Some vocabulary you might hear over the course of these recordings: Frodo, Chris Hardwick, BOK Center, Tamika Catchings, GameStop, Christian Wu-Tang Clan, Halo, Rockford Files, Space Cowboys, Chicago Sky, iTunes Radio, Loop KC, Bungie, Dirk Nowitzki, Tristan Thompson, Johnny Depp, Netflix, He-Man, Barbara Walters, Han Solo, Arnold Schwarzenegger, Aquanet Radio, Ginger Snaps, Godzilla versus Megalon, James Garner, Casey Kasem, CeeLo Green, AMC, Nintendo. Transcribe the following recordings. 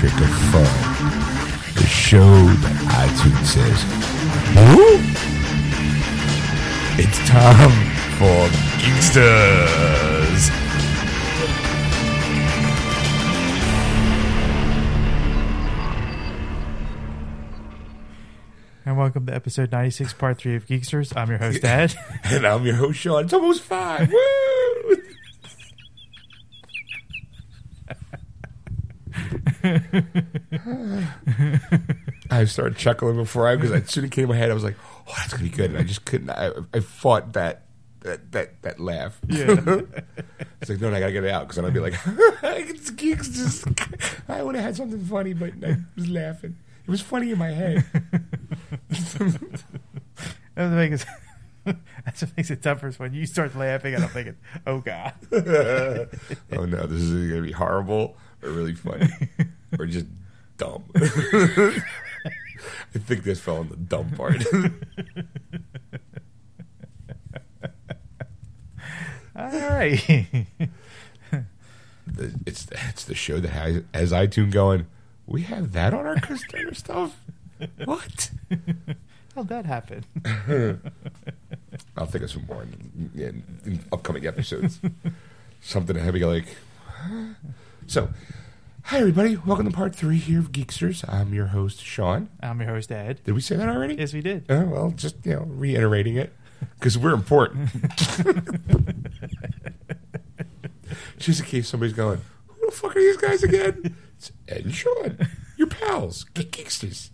trick of fun. The show that iTunes says, whoop! It's time for Geeksters. And welcome to episode 96, part 3 of Geeksters. I'm your host, Ed. And I'm your host, Sean. It's almost 5. Woo! I started chuckling before I, because as soon as it came to my head, I was like, "Oh, that's gonna be good," and I just couldn't. I fought that laugh. Yeah, it's like, no, I gotta get it out because I'm gonna be like, "It's geeks." Just, I would have had something funny, but I was laughing. It was funny in my head. That's what makes it tough for us. When you start laughing, and I'm thinking, "Oh God, oh no, this is gonna be horrible." Or really funny, or just dumb. I think this fell in the dumb part. All right, it's the show that has iTunes going. We have that on our customer stuff. What? How'd that happen? I'll think of some more in upcoming episodes. Something heavy like. Huh? So, hi everybody. Welcome to part 3 here of Geeksters. I'm your host, Sean. I'm your host, Ed. Did we say that already? Yes, we did. Oh, well, just, reiterating it because we're important. Just in case somebody's going, who the fuck are these guys again? It's Ed and Sean, your pals, Geeksters.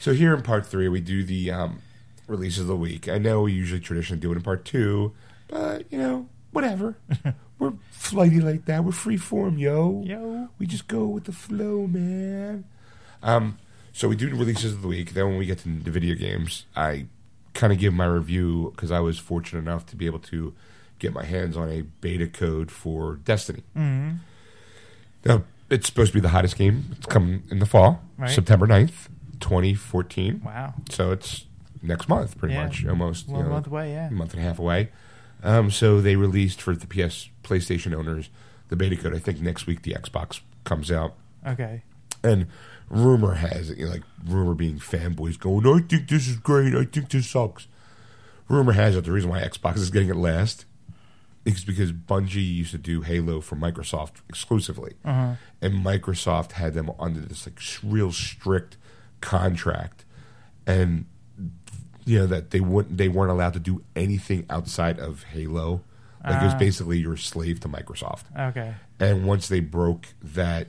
So here in part 3, we do the releases of the week. I know we usually traditionally do it in part 2, but, whatever. We're flighty like that. We're free form, yo. Yo. We just go with the flow, man. So we do the releases of the week. Then when we get to the video games, I kind of give my review because I was fortunate enough to be able to get my hands on a beta code for Destiny. Mm-hmm. Now, it's supposed to be the hottest game. It's coming in the fall, right? September 9th, 2014. Wow. So it's next month, pretty much, almost. One month away, yeah. A month and a half away. So they released for the PlayStation owners the beta code. I think next week the Xbox comes out. Okay. And rumor has it, rumor being fanboys going, I think this is great. I think this sucks. Rumor has it the reason why Xbox is getting it last is because Bungie used to do Halo for Microsoft exclusively. Uh-huh. And Microsoft had them under this real strict contract. And that they weren't allowed to do anything outside of Halo. It was basically you're a slave to Microsoft. Okay. And once they broke that,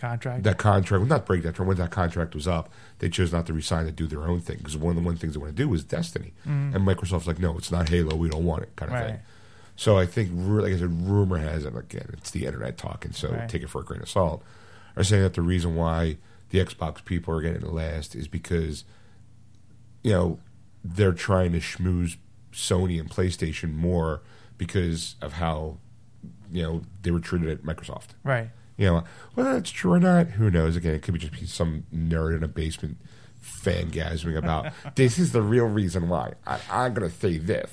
contract. That contract, well, not break that term. When that contract was up, they chose not to resign to do their own thing because one of the things they want to do was Destiny. Mm. And Microsoft's like, no, it's not Halo. We don't want it, kind of thing. So I think, like I said, rumor has it again. It's the internet talking, so take it for a grain of salt. Are saying that the reason why the Xbox people are getting it last is because. They're trying to schmooze Sony and PlayStation more because of how, they were treated at Microsoft. Right. Whether that's true or not, who knows? Again, it could be just some nerd in a basement fangasming about, this is the real reason why. I'm going to say this.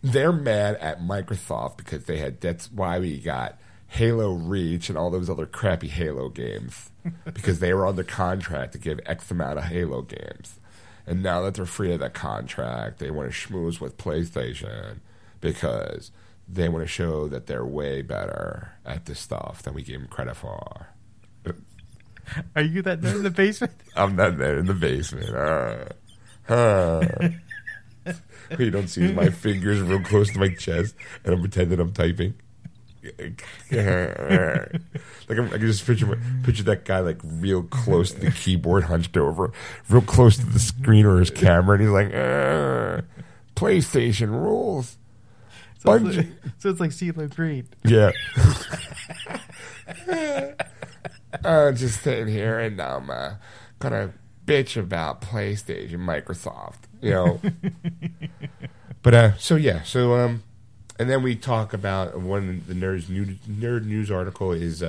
They're mad at Microsoft because that's why we got Halo Reach and all those other crappy Halo games because they were under contract to give X amount of Halo games. And now that they're free of that contract, they want to schmooze with PlayStation because they want to show that they're way better at this stuff than we gave them credit for. Are you that nerd in the basement? I'm that nerd in the basement. What you don't see is my fingers real close to my chest, and I'm pretending I'm typing. I can just picture that guy real close to the keyboard, hunched over, real close to the screen or his camera, and he's like, PlayStation rules. So it's like CeeLo Green. Yeah. Just sitting here and I'm gonna bitch about PlayStation, Microsoft, But and then we talk about one of the nerd news article is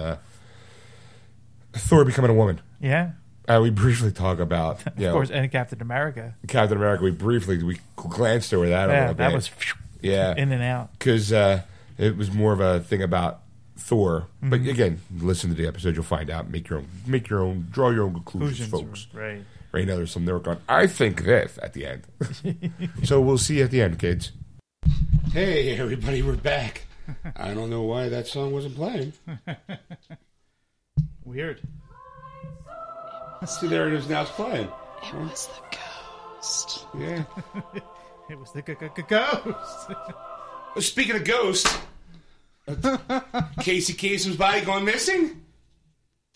Thor becoming a woman. Yeah. We briefly talk about, of course, and Captain America. Captain America, we glanced over that. Yeah, that was in and out. Because it was more of a thing about Thor. Mm-hmm. But again, listen to the episode, you'll find out. Make your own, draw your own conclusions, folks. Right. Right now, there's some lyric on I think this at the end. So we'll see you at the end, kids. Hey, everybody, we're back. I don't know why that song wasn't playing. Weird. See, there it is now. It's playing. It was the ghost. Yeah. It was the ghost. Well, speaking of ghosts, Casey Kasem's body gone missing?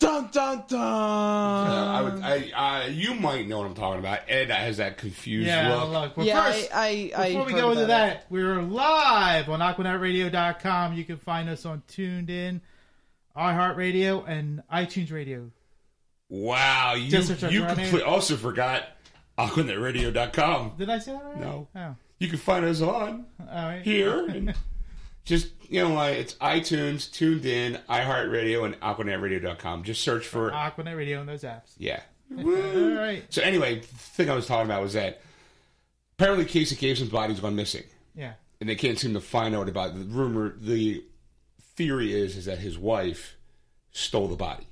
Dun, dun, dun. You might know what I'm talking about. Ed has that confused look. But first, before we go into that, we're live on AquanetRadio.com. You can find us on TuneIn, iHeartRadio, and iTunes Radio. Wow, you also forgot AquanetRadio.com. Did I say that right? No. Oh. You can find us on here. And just, it's iTunes, Tuned In, iHeartRadio, and AquanetRadio.com. Just search for Aquanet Radio in those apps. Yeah. All right. So anyway, the thing I was talking about was that apparently Casey Kasem's body's gone missing. Yeah. And they can't seem to find out about it. The theory is that his wife stole the body.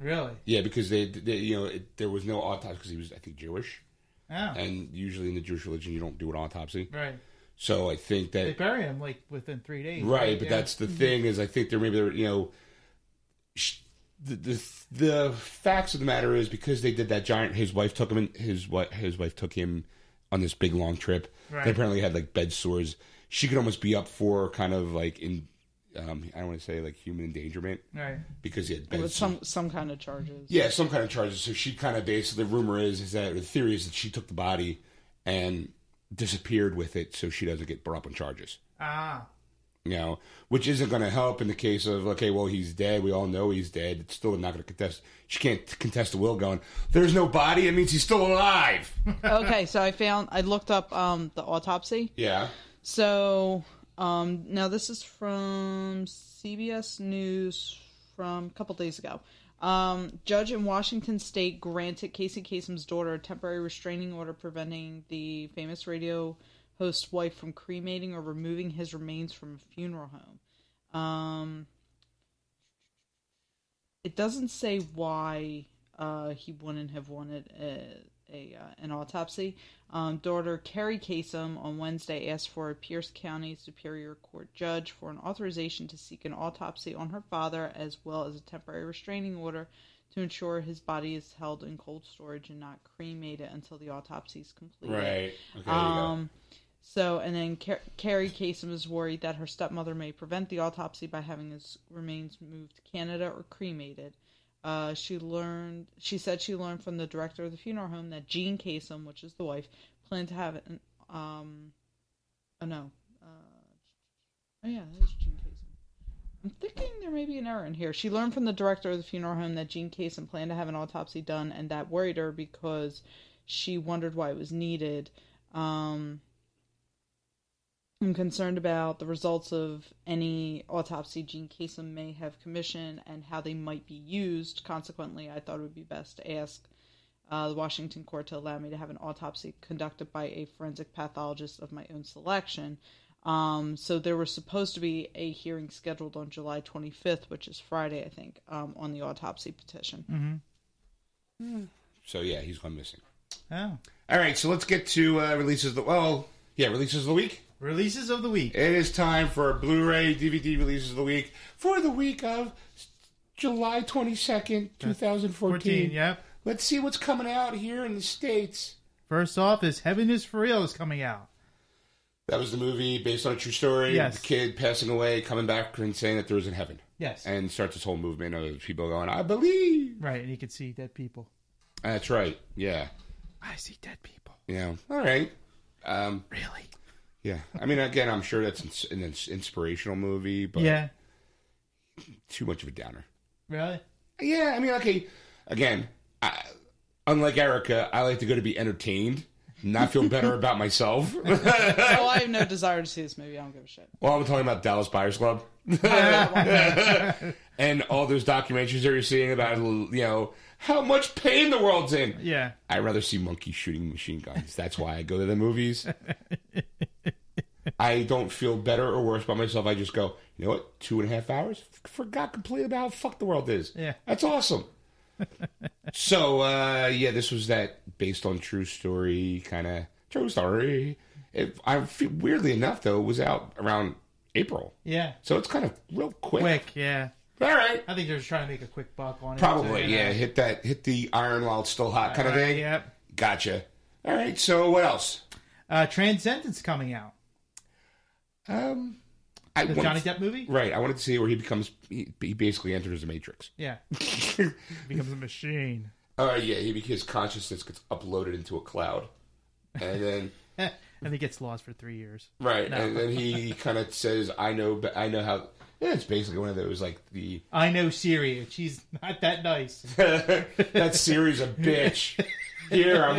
Really? Yeah, because there was no autopsy because he was, I think, Jewish. Oh. And usually in the Jewish religion, you don't do an autopsy. Right. So I think that... They bury him, within 3 days. Right, but that's the thing is I think the facts of the matter is because they did that giant... His wife took him on this big, long trip. Right. They apparently had, bed sores. She could almost be up for kind of, I don't want to say human endangerment, right? Because he had been some kind of charges. Yeah, some kind of charges. So she kind of basically the rumor is that the theory is that she took the body and disappeared with it, so she doesn't get brought up on charges. Ah, which isn't going to help in the case of he's dead. We all know he's dead. It's still not going to contest. She can't contest the will. Going, there's no body. It means he's still alive. Okay, so I looked up the autopsy. Yeah. So. Now, this is from CBS News from a couple days ago. Judge in Washington State granted Casey Kasem's daughter a temporary restraining order preventing the famous radio host's wife from cremating or removing his remains from a funeral home. It doesn't say why he wouldn't have wanted it. An autopsy. Daughter Kerri Kasem on Wednesday asked for a Pierce County Superior Court judge for an authorization to seek an autopsy on her father, as well as a temporary restraining order to ensure his body is held in cold storage and not cremated until the autopsy is completed. Right. Okay, Kerri Kasem is worried that her stepmother may prevent the autopsy by having his remains moved to Canada or cremated. She said she learned from the director of the funeral home that Jean Kasem, which is the wife, planned to have an that is Jean Kasem. I'm thinking there may be an error in here. She learned from the director of the funeral home that Jean Kasem planned to have an autopsy done, and that worried her because she wondered why it was needed. I'm concerned about the results of any autopsy Jean Kasem may have commissioned and how they might be used. Consequently, I thought it would be best to ask the Washington court to allow me to have an autopsy conducted by a forensic pathologist of my own selection. So there was supposed to be a hearing scheduled on July 25th, which is Friday, I think, on the autopsy petition. Mm-hmm. Mm. So, he's gone missing. Oh. All right, so let's get to releases of the week. Releases of the week. It is time for Blu-ray DVD releases of the week for the week of July 22nd, 2014. Yep. Let's see what's coming out here in the States. First off is Heaven is for Real is coming out. That was the movie based on a true story. Yes. The kid passing away, coming back and saying that there was in heaven. Yes. And starts this whole movement of people going, I believe. Right, and you can see dead people. That's right, yeah. I see dead people. Yeah, all right. Really? Yeah, I mean, again, I'm sure that's an inspirational movie, but too much of a downer. Really? Yeah, I mean, okay, again, unlike Erica, I like to go to be entertained, not feel better about myself. Well, I have no desire to see this movie. I don't give a shit. Well, I'm talking about Dallas Buyers Club. And all those documentaries that you're seeing about, how much pain the world's in. Yeah. I'd rather see monkeys shooting machine guns. That's why I go to the movies. I don't feel better or worse by myself. I just go, You know what? 2.5 hours. Forgot completely about how fucked the world is. Yeah. That's awesome. So, yeah, this was that based on true story kind of true story. I feel, weirdly enough, though, it was out around April. Yeah. So it's kind of real quick. Quick, yeah. All right. I think they're just trying to make a quick buck on it. Probably, so, yeah. Hit the iron while it's still hot kind of thing. Yep. Gotcha. All right. So what else? Transcendence coming out. The Johnny Depp movie? Right. I wanted to see where he becomes... He basically enters the Matrix. Yeah. He becomes a machine. Yeah. His consciousness gets uploaded into a cloud. And then... and he gets lost for 3 years. Right. No. And then he kind of says, I know how... Yeah, it's basically one of those, like, the... I know Siri. She's not that nice. That Siri's a bitch. Here, I'm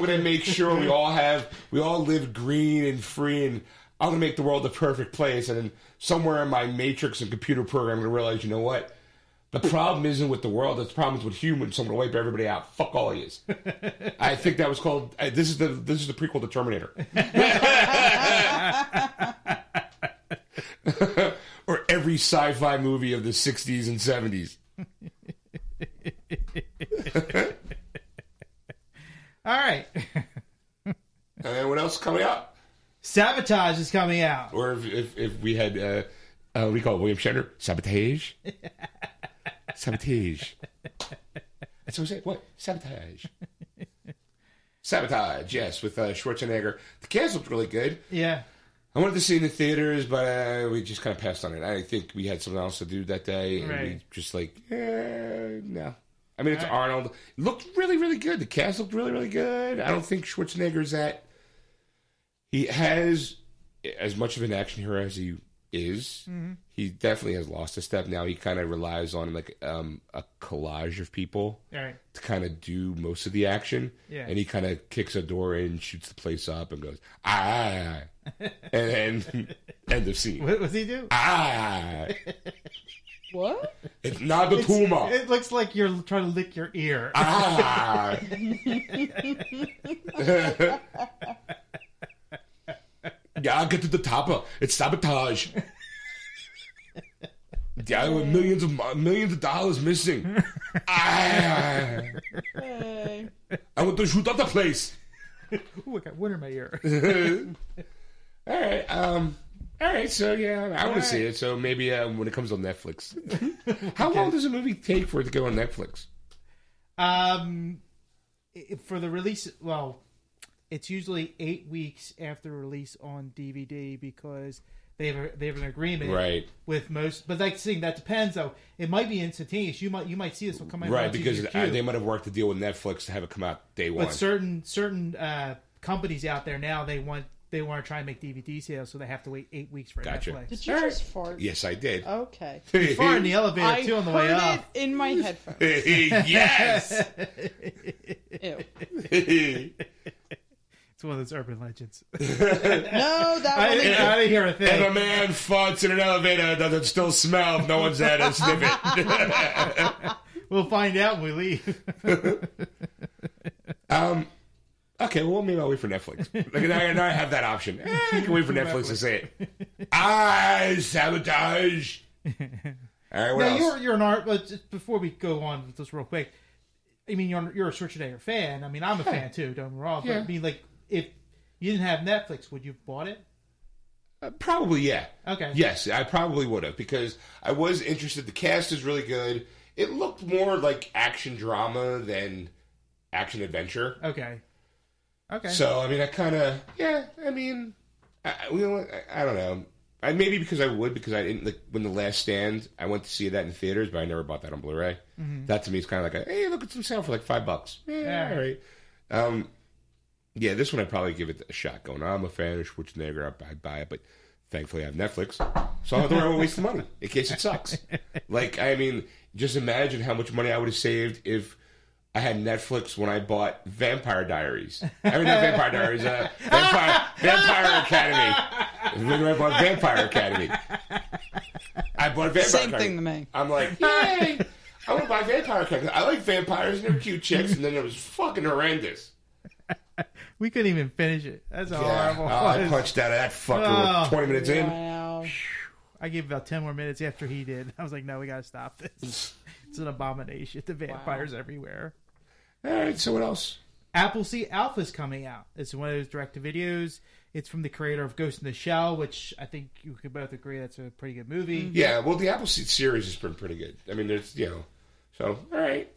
gonna make sure we all live green and free, and I'm gonna make the world the perfect place. And then somewhere in my matrix and computer program, I'm gonna realize, you know what? The problem isn't with the world. The problem is with humans. So I'm gonna wipe everybody out. Fuck all of yous. I think that was called... This is the prequel to Terminator. Or every sci-fi movie of the 60s and 70s. All right. And then what else is coming out? Sabotage is coming out. Or if we had, what do you call it, William Shatner? Sabotage? Sabotage. That's what I said. What? Sabotage. Sabotage, yes, with Schwarzenegger. The cast looked really good. Yeah. I wanted to see in the theaters, but we just kind of passed on it. I think we had something else to do that day, and we just like, no. I mean, it's right. Arnold. It looked really, really good. The cast looked really, really good. I don't think Schwarzenegger's that... He has as much of an action hero as he is. Mm-hmm. He definitely has lost a step. Now he kind of relies on like a collage of people to kind of do most of the action. Yeah. And he kind of kicks a door in, shoots the place up, and goes, ah. And end of scene. What does he do? Ah. What? It's not the Puma. It looks like you're trying to lick your ear. Ah. Yeah, I'll get to the topper. It's sabotage. Yeah, with millions of dollars missing. Ah. I want to shoot up the place. Ooh, I got wind in my ear. All right. All right. So yeah, I want to see it. So maybe when it comes on Netflix. How long does a movie take for it to go on Netflix? For the release, well, it's usually 8 weeks after release on DVD because they have an agreement with most. But like seeing that depends though. It might be instantaneous. You might see this one come out because they might have worked a deal with Netflix to have it come out day one. But certain companies out there now they want to try and make DVD sales, so they have to wait 8 weeks for Netflix. Did you just fart? Yes, I did. Okay. You farted in the elevator, too, on the way up. I heard it in my headphones. Yes! Ew. It's one of those urban legends. No, that one is... I didn't hear a thing. If a man farts in an elevator, does it still smell if no one's there to sniff it? We'll find out when we leave. Okay, well, maybe I'll wait for Netflix. Like, now I have that option. I can wait for Netflix to say it. I sabotage. All right, what else? You're an art. Just before we go on with this real quick, I mean, you're a Schwarzenegger fan. I mean, I'm a fan too. Don't get me wrong. But I mean, like, if you didn't have Netflix, would you have bought it? Probably, yeah. Okay. Yes, I probably would have because I was interested. The cast is really good. It looked more like action drama than action adventure. Okay. So, I mean, I kind of... Yeah, I mean... I don't know. Maybe because I didn't... Like, when The Last Stand, I went to see that in theaters, but I never bought that on Blu-ray. Mm-hmm. That, to me, is kind of like, hey, look at some sound for like $5. Yeah, all right. Yeah, this one I'd probably give it a shot going, I'm a fan of Schwarzenegger, I'd buy it, but thankfully I have Netflix, so I don't want to waste the money in case it sucks. Like, I mean, just imagine how much money I would have saved if... I had Netflix when I bought Vampire Diaries. I mean, not Vampire Diaries. Vampire Academy. When I bought Vampire Academy. I bought Vampire Academy. Same thing to me. I'm like, yay! I want to buy Vampire Academy. I like vampires and they're cute chicks, and then it was fucking horrendous. We couldn't even finish it. That's horrible. I punched out of that fucker 20 minutes in. I gave about 10 more minutes after he did. I was like, no, we got to stop this. It's an abomination. The vampires everywhere. All right, so what else? Appleseed Alpha is coming out. It's one of those direct-to-videos. It's from the creator of Ghost in the Shell, which I think you could both agree that's a pretty good movie. Yeah, well, the Appleseed series has been pretty good. I mean, there's, you know, so, all right.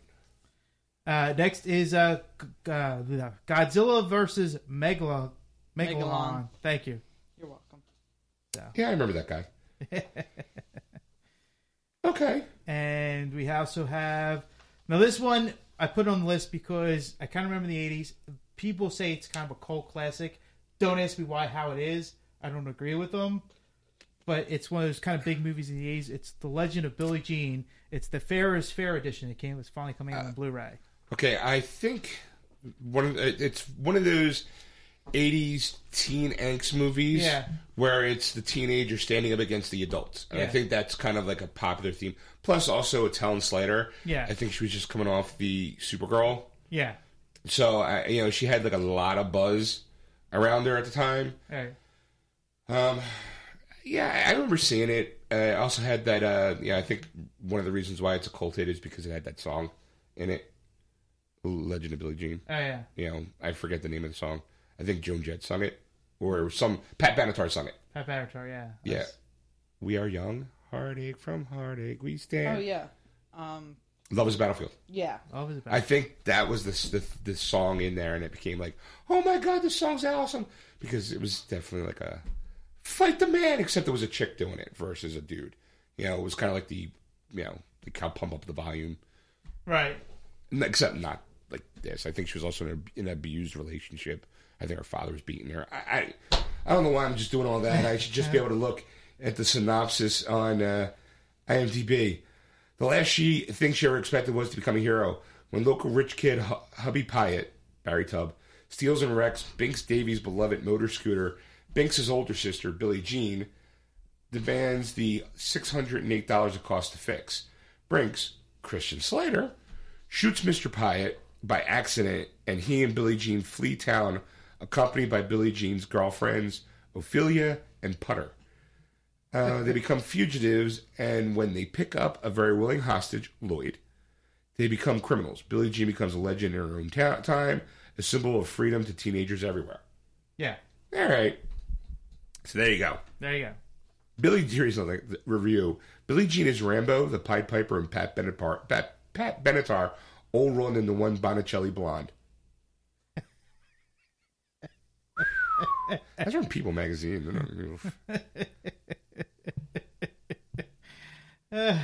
Next is Godzilla versus Megalon. Thank you. You're welcome. So. Yeah, I remember that guy. Okay. And we also have... Now, this one I put on the list because I kind of remember the 80s. People say it's kind of a cult classic. Don't ask me why, how it is. I don't agree with them. But it's one of those kind of big movies in the 80s. It's The Legend of Billie Jean. It's the Fair is Fair edition. It's finally coming out on Blu-ray. Okay, I think it's one of those 80s teen angst movies where it's the teenager standing up against the adults. And I think that's kind of like a popular theme. Plus, also, it's Helen Slater. Yeah. I think she was just coming off the Supergirl. Yeah. So, you know, she had like a lot of buzz around her at the time. All right. Yeah, I remember seeing it. I also had that, I think one of the reasons why it's a cult hit is because it had that song in it. Legend of Billie Jean. Oh, yeah. You know, I forget the name of the song. I think Joan Jett sung it. Or Pat Benatar sung it. Pat Benatar, yeah. Yeah. That's... We are young. Heartache from heartache. We stand. Oh, yeah. Love is a Battlefield. Yeah. Love is a Battlefield. I think that was the song in there, and it became like, oh, my God, this song's awesome. Because it was definitely like a... Fight the man, except there was a chick doing it versus a dude. You know, it was kind of like the, you know, like how Pump Up the Volume. Right. Except not like this. I think she was also in an abused relationship. I think her father was beating her. I don't know why I'm just doing all that. I should just be able to look at the synopsis on IMDb. The last thing she ever expected was to become a hero. When local rich kid Hubby Pyatt, Barry Tubb, steals and wrecks Binks Davies' beloved motor scooter, Binks' older sister, Billie Jean, demands the $608 it costs to fix. Binks, Christian Slater, shoots Mr. Pyatt by accident, and he and Billie Jean flee town, accompanied by Billie Jean's girlfriends, Ophelia and Putter. They become fugitives, and when they pick up a very willing hostage, Lloyd, they become criminals. Billie Jean becomes a legend in her own time, a symbol of freedom to teenagers everywhere. Yeah. All right. So there you go. There you go. Here's a review. Billie Jean is Rambo, the Pied Piper, and Pat Benatar, all rolled into one Bonicelli blonde. That's from People magazine. I don't know.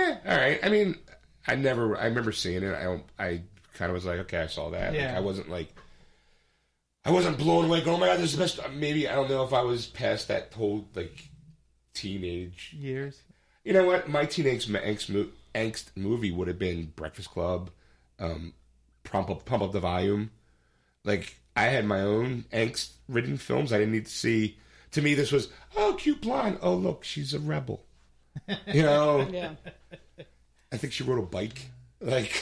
All right. I mean, I remember seeing it. I kind of was like, okay, I saw that. Yeah. Like, I wasn't blown away going, oh my God, this is the best. Maybe, I don't know if I was past that whole, like, teenage years. You know what? My teenage angst movie would have been Breakfast Club, Pump Up the Volume. Like, I had my own angst-ridden films I didn't need to see. To me, this was, oh, cute blonde. Oh, look, she's a rebel. You know? Yeah. I think she rode a bike, like,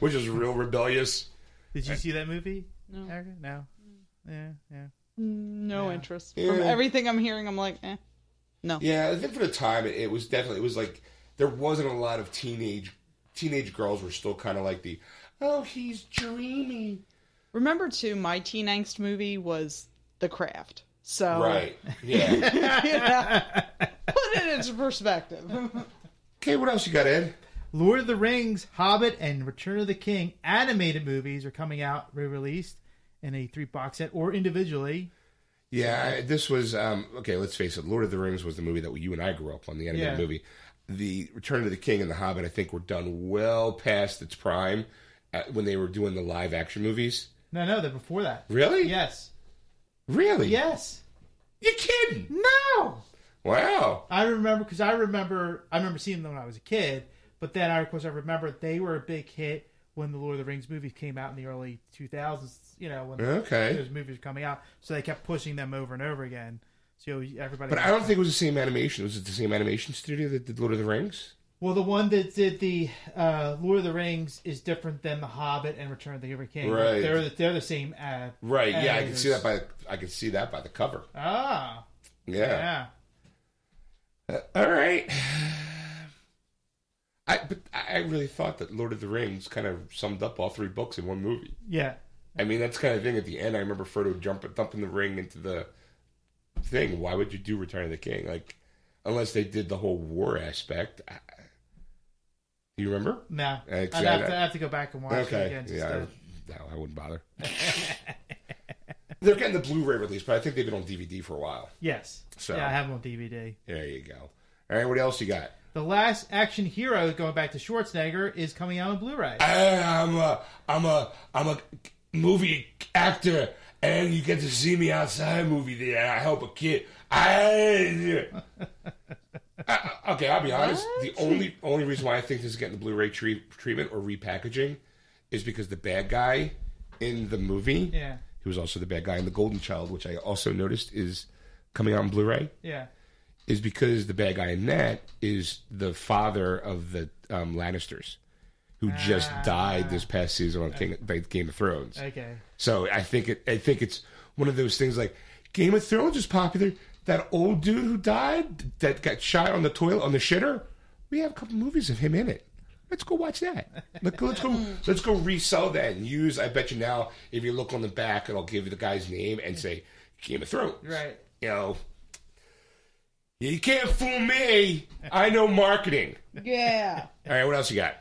which is real rebellious. Did you see that movie? No. Erica? No. Yeah. No interest. Yeah. From everything I'm hearing, I'm like, eh. No. Yeah, I think for the time, it was definitely, it was like, there wasn't a lot of teenage girls were still kind of like the, oh, he's dreamy. Remember, too, my teen angst movie was The Craft. So. Right. Yeah. You know, put it into perspective. Okay, what else you got, Ed? Lord of the Rings, Hobbit, and Return of the King animated movies are coming out, re-released in a 3-box set or individually. Yeah, this was, okay, let's face it, Lord of the Rings was the movie that you and I grew up on, the animated movie. The Return of the King and The Hobbit, I think, were done well past its prime when they were doing the live-action movies. No, they're before that. Really? Yes. Really? Yes. You're kidding? No! Wow. I remember seeing them when I was a kid, but then, of course, I remember they were a big hit when the Lord of the Rings movies came out in the early 2000s, you know, when those movies were coming out. So they kept pushing them over and over again. So everybody... But I don't think it was the same animation. Was it the same animation studio that did Lord of the Rings? Well, the one that did the Lord of the Rings is different than The Hobbit and Return of the King. Right. They're the same... right, yeah, I can see that by the cover. Ah. Yeah. All right. But I really thought that Lord of the Rings kind of summed up all three books in one movie. Yeah. I mean, that's kind of thing at the end. I remember Frodo dumping the ring into the thing. Why would you do Return of the King? Like, unless they did the whole war aspect. Do you remember? No. I'd have to go back and watch it again. Yeah, I wouldn't bother. They're getting the Blu-ray release, but I think they've been on DVD for a while. Yes. So, yeah, I have them on DVD. There you go. All right, what else you got? The Last Action Hero, going back to Schwarzenegger, is coming out on Blu-ray. I'm a movie actor, and you get to see me outside movie theater. I help a kid. Okay, I'll be honest. What? The only reason why I think this is getting the Blu-ray treatment or repackaging is because the bad guy in the movie, yeah, who was also the bad guy in The Golden Child, which I also noticed is coming out on Blu-ray, yeah, is because the bad guy in that is the father of the Lannisters, who just died this past season on Game of Thrones. Okay. So I think it's one of those things like Game of Thrones is popular. That old dude who died, that got shot on the toilet, on the shitter, we have a couple movies of him in it. Let's go watch that. Let's go resell that and use. I bet you now, if you look on the back, it'll give you the guy's name and say Game of Thrones. Right. You know, you can't fool me. I know marketing. Yeah. All right. What else you got?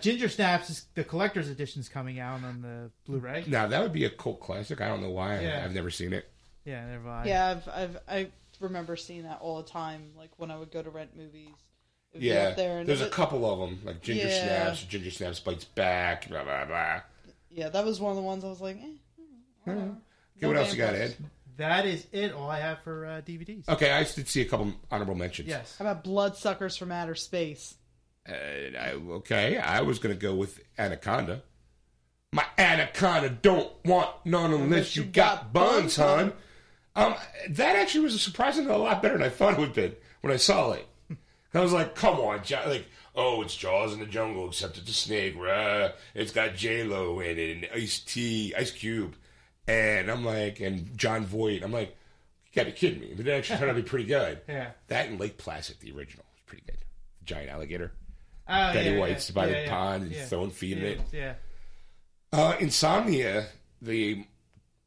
Ginger Snaps, the collector's edition, is coming out on the Blu-ray. Now that would be a cult classic. I don't know why. Yeah. I've never seen it. Yeah, never mind. Yeah, I remember seeing that all the time. Like when I would go to rent movies, it would be up there. And there's a couple of them, like Ginger Snaps, Ginger Snaps Bites Back, blah blah blah. Yeah, that was one of the ones I was like, I don't know. Okay, what else you got, Ed? That is it. All I have for DVDs. Okay, I did see a couple honorable mentions. Yes. How about Bloodsuckers from Outer Space? I was gonna go with Anaconda. My Anaconda don't want none unless you got buns, hon. That actually was surprisingly a lot better than I thought it would be when I saw it. I was like, come on, like, oh, it's Jaws in the Jungle, except it's a snake. Rah. It's got J-Lo in it and Ice-T, Ice Cube. And I'm like, and John Voight. I'm like, you gotta be kidding me. But it actually turned out to be pretty good. Yeah. That and Lake Placid, the original, was pretty good. The giant alligator. Oh, Betty White's by the pond and throwing feet in it. Yeah. Insomnia, the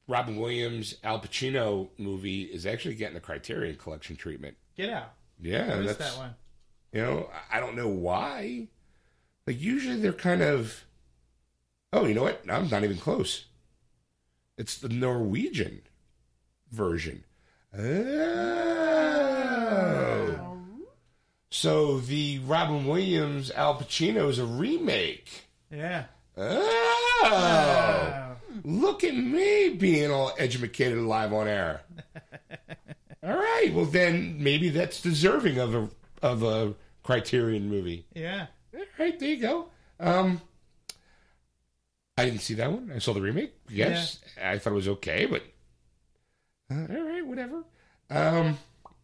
Robin Williams, Al Pacino movie, is actually getting a Criterion Collection treatment. Get out. Yeah. That's that one. You know, I don't know why. Like, usually they're kind of, oh, you know what? I'm not even close. It's the Norwegian version. Oh. So the Robin Williams, Al Pacino is a remake. Yeah. Oh, look at me being all edumacated live on air. All right, well then maybe that's deserving of a Criterion movie. Yeah. All right, there you go. I didn't see that one. I saw the remake. Yes, yeah. I thought it was okay, but all right, whatever.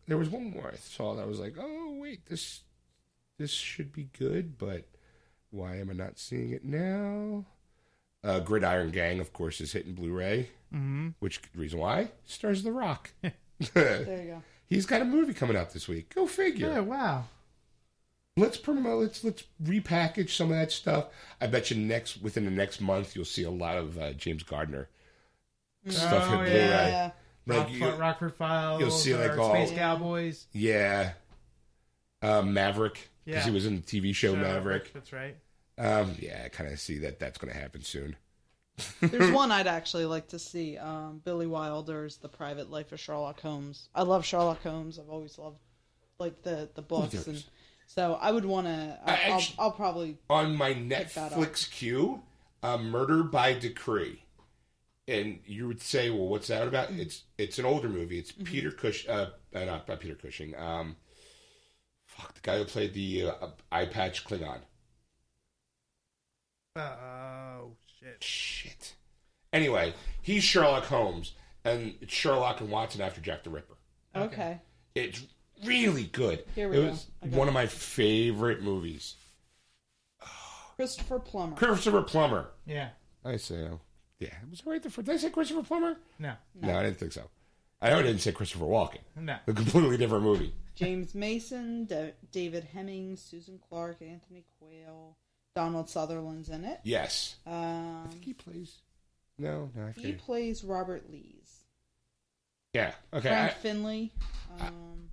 There was one more I saw that I was like, oh wait, this should be good, but. Why am I not seeing it now? Gridiron Gang, of course, is hitting Blu-ray. Mm-hmm. Which reason why? Stars The Rock. There you go. He's got a movie coming out this week. Go figure. Oh, wow. Let's promote. Let's repackage some of that stuff. I bet you within the next month you'll see a lot of James Gardner stuff in Blu-ray. Yeah. Like Rockford Files. You'll see like all Space Cowboys. Yeah. Maverick. Because he was in the TV show Maverick. That's right. I kind of see that's going to happen soon. There's one I'd actually like to see. Billy Wilder's The Private Life of Sherlock Holmes. I love Sherlock Holmes. I've always loved like the books, and so I would want to. I'll probably on my Netflix queue, Murder by Decree. And you would say, well, what's that about? It's an older movie. It's Peter Cushing. Not Peter Cushing. The guy who played the eye patch Klingon. Oh, shit. Shit. Anyway, he's Sherlock Holmes, and it's Sherlock and Watson after Jack the Ripper. Okay. It's really good. It was one of my favorite movies. Christopher Plummer. Yeah. I say, yeah. It was right the first. Did I say Christopher Plummer? No. No, I didn't think so. I know I didn't say Christopher Walken. No. A completely different movie. James Mason, David Hemmings, Susan Clark, Anthony Quayle, Donald Sutherland's in it. Yes. I think he plays... He plays Robert Lees. Yeah. Okay. Frank Finley.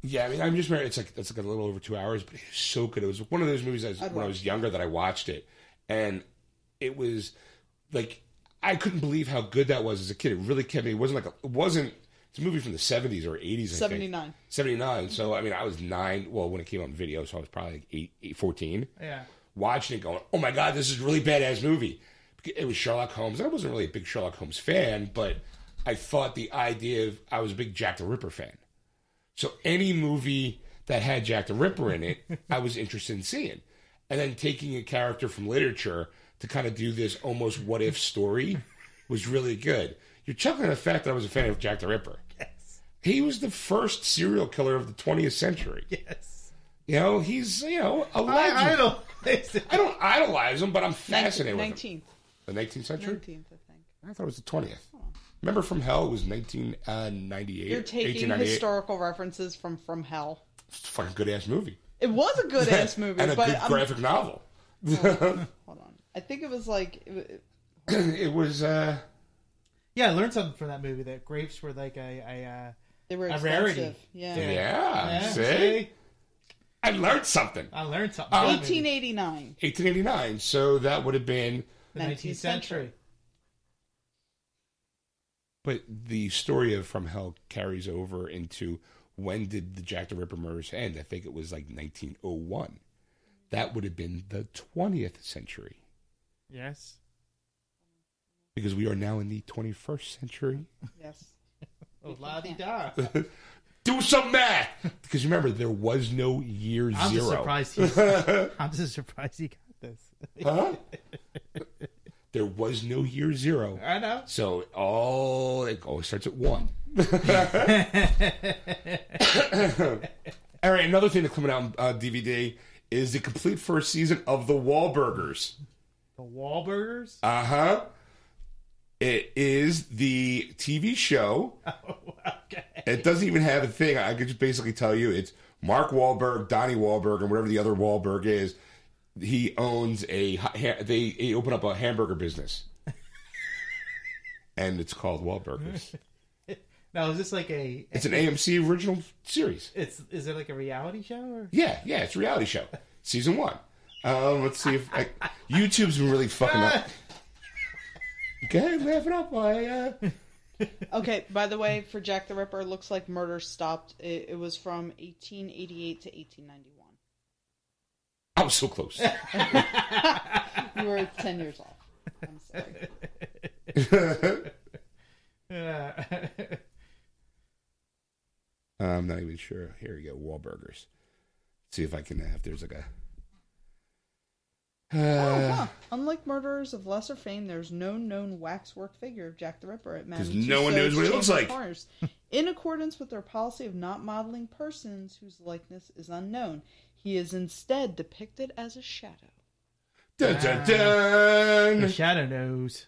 Yeah, I mean, I'm just married. It's like a little over 2 hours, but it's so good. It was one of those movies when I was younger that I watched it, and it was like I couldn't believe how good that was as a kid. It really kept me. It's a movie from the 70s or 80s. 79. 79. So I mean, I was 9. Well, when it came out on video, so I was probably like 14. Yeah. Watching it, going, oh my god, this is a really badass movie. It was Sherlock Holmes. I wasn't really a big Sherlock Holmes fan, but I thought the idea of... I was a big Jack the Ripper fan. So any movie that had Jack the Ripper in it, I was interested in seeing. And then taking a character from literature to kind of do this almost what-if story was really good. You're chuckling at the fact that I was a fan of Jack the Ripper. Yes. He was the first serial killer of the 20th century. Yes. You know, he's, you know, a legend. I don't idolize him, but I'm fascinated with him. The 19th century? 19th, I think. I thought it was the 20th. Oh. Remember From Hell? It was 1998. You're taking historical references from Hell. It's a fucking good-ass movie. It was a good-ass movie. And a good graphic novel. Hold on. I think it was like... It was... Yeah, I learned something from that movie, that grapes were like they were expensive. Rarity. Yeah. Yeah. See? I learned something. 1889. So that would have been... The 19th century. But the story of From Hell carries over into when did the Jack the Ripper murders end? I think it was like 1901. That would have been the 20th century. Yes. Because we are now in the 21st century. Yes. Oh, la-di-da. Do some math! Because remember, there was no year zero. I'm just surprised he got this. Huh? There was no year zero. I know. So it always starts at one. All right, another thing that's coming out on DVD is the complete first season of The Wahlburgers. The Wahlburgers? Uh-huh. It is the TV show. Oh, okay. It doesn't even have a thing. I could just basically tell you it's Mark Wahlberg, Donnie Wahlberg, and whatever the other Wahlberg is. He owns they open up a hamburger business. And it's called Wahlburgers. Now, is this like a... It's an AMC original series. Is it like a reality show? Or? Yeah, it's a reality show. Season 1. Let's see if... YouTube's been really fucking up. Okay, laugh it up. Okay, by the way, for Jack the Ripper, it looks like murder stopped. It was from 1888 to 1891. I was so close. You were 10 years off. I'm sorry. I'm not even sure. Here we go. Wahlburgers. See if I can if there's like a... Unlike murderers of lesser fame, there's no known waxwork figure of Jack the Ripper at Massachusetts. Because no one knows what he looks like. In accordance with their policy of not modeling persons whose likeness is unknown, he is instead depicted as a shadow. Dun, dun, dun. The shadow knows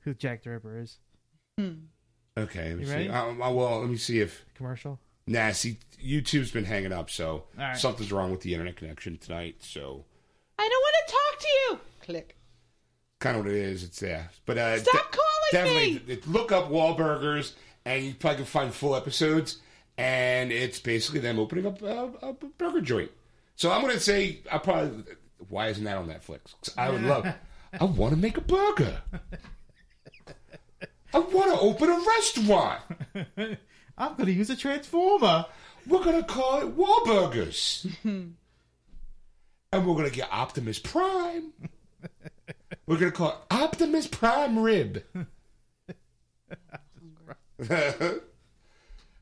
who Jack the Ripper is. Okay, let me see. Let me see if... Commercial? Nah, see, YouTube's been hanging up, so something's wrong with the internet connection tonight, so... I don't want to talk to you! Click. Kind of what it is, it's there. But, stop calling me! Definitely, look up Wahlburgers, and you probably can find full episodes... And it's basically them opening up a burger joint. So I'm going to say, why isn't that on Netflix? I would love, I want to make a burger. I want to open a restaurant. I'm going to use a transformer. We're going to call it Wahlburgers. And we're going to get Optimus Prime. We're going to call it Optimus Prime Rib.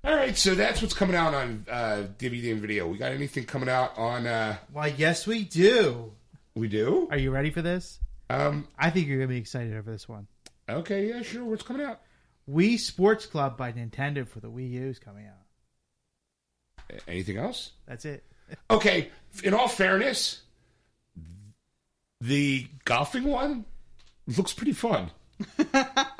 All right, so that's what's coming out on DVD and video. We got anything coming out on... Why, yes, we do. We do? Are you ready for this? I think you're going to be excited over this one. Okay, yeah, sure. What's coming out? Wii Sports Club by Nintendo for the Wii U is coming out. Anything else? That's it. Okay, in all fairness, the golfing one looks pretty fun.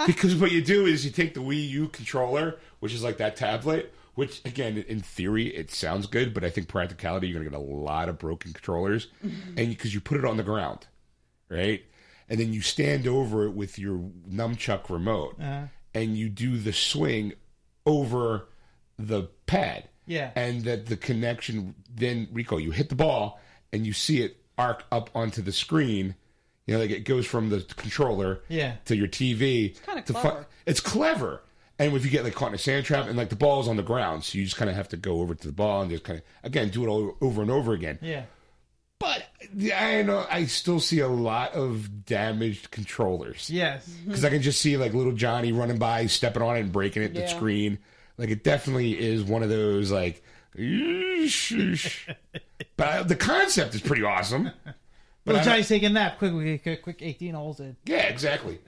Because what you do is you take the Wii U controller... which is like that tablet, which, again, in theory, it sounds good, but I think practicality, you're going to get a lot of broken controllers, and because you put it on the ground, right? And then you stand over it with your nunchuck remote, and you do the swing over the pad. Yeah. And that the connection, then, Rico, you hit the ball, and you see it arc up onto the screen. You know, like it goes from the controller to your TV. It's kind of clever. It's clever. And if you get like caught in a sand trap, and like the ball is on the ground, so you just kind of have to go over to the ball and just kind of, again, do it all over and over again. Yeah. But I know I still see a lot of damaged controllers. Yes. Because I can just see like little Johnny running by, stepping on it and breaking it the screen. Like it definitely is one of those like, but the concept is pretty awesome. But well, Johnny's taking a nap. Quick, 18 holes in. Yeah, exactly.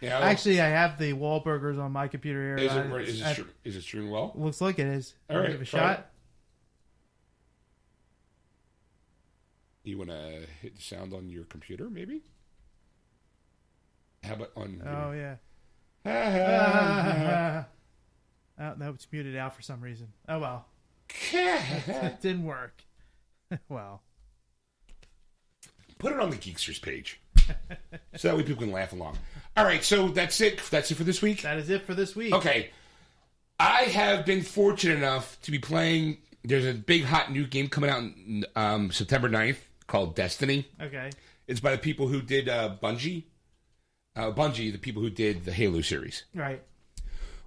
You know, actually, I have the Wahlburgers on my computer here. Is it streaming well? Looks like it is. All right, give it a shot. It. You want to hit the sound on your computer, maybe? How about on? Yeah. Oh, no, it's muted out for some reason. Oh well. It didn't work. Well. Put it on the Geeksters page. So that way people can laugh along. All right, so that's it. That's it for this week? That is it for this week. Okay. I have been fortunate enough to be playing... There's a big, hot new game coming out on September 9th called Destiny. Okay. It's by the people who did Bungie. Bungie, the people who did the Halo series. Right.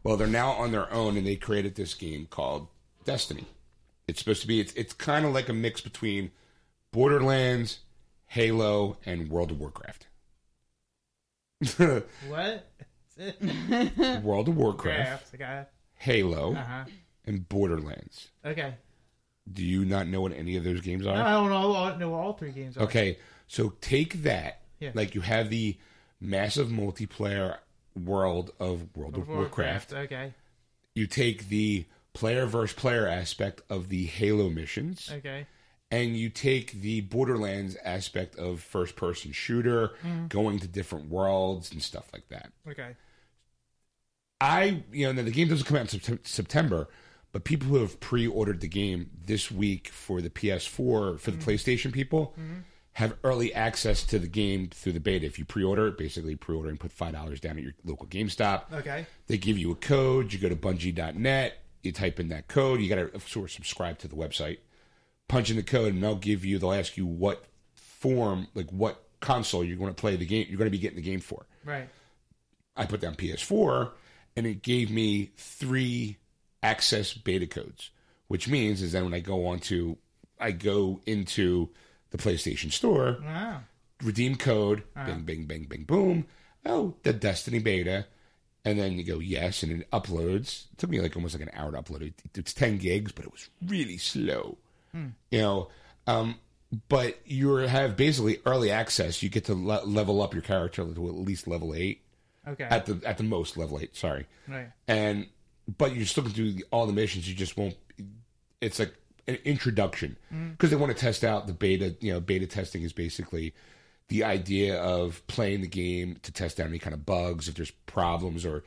Well, they're now on their own, and they created this game called Destiny. It's supposed to be... It's kind of like a mix between Borderlands... Halo, and World of Warcraft. What? World of Warcraft, Halo, and Borderlands. Okay. Do you not know what any of those games are? No, I don't know. I know what all three games are. Okay, so take that. Yeah. Like you have the massive multiplayer world of World of Warcraft. Okay. You take the player versus player aspect of the Halo missions. Okay. And you take the Borderlands aspect of first-person shooter, going to different worlds and stuff like that. Okay. Now the game doesn't come out in September, but people who have pre-ordered the game this week for the PS4, for the PlayStation people, have early access to the game through the beta. If you pre-order it, basically pre-order and put $5 down at your local GameStop. Okay. They give you a code. You go to Bungie.net. You type in that code. You got to sort of subscribe to the website. Punch in the code, and they'll ask you what form, like what console you're going to play the game, you're going to be getting the game for. Right. I put down PS4, and it gave me 3 access beta codes, which means is then when I go into the PlayStation store, redeem code, bing, bing, bing, bing, boom, the Destiny beta, and then you go yes, and it uploads. It took me like almost like an hour to upload it. It's 10 gigs, but it was really slow. You know, but you have basically early access. You get to level up your character to at least level 8. Okay. At the most level 8. Sorry. Right. But you're still going to do all the missions. You just won't. It's like an introduction because they want to test out the beta. You know, beta testing is basically the idea of playing the game to test out any kind of bugs, if there's problems, or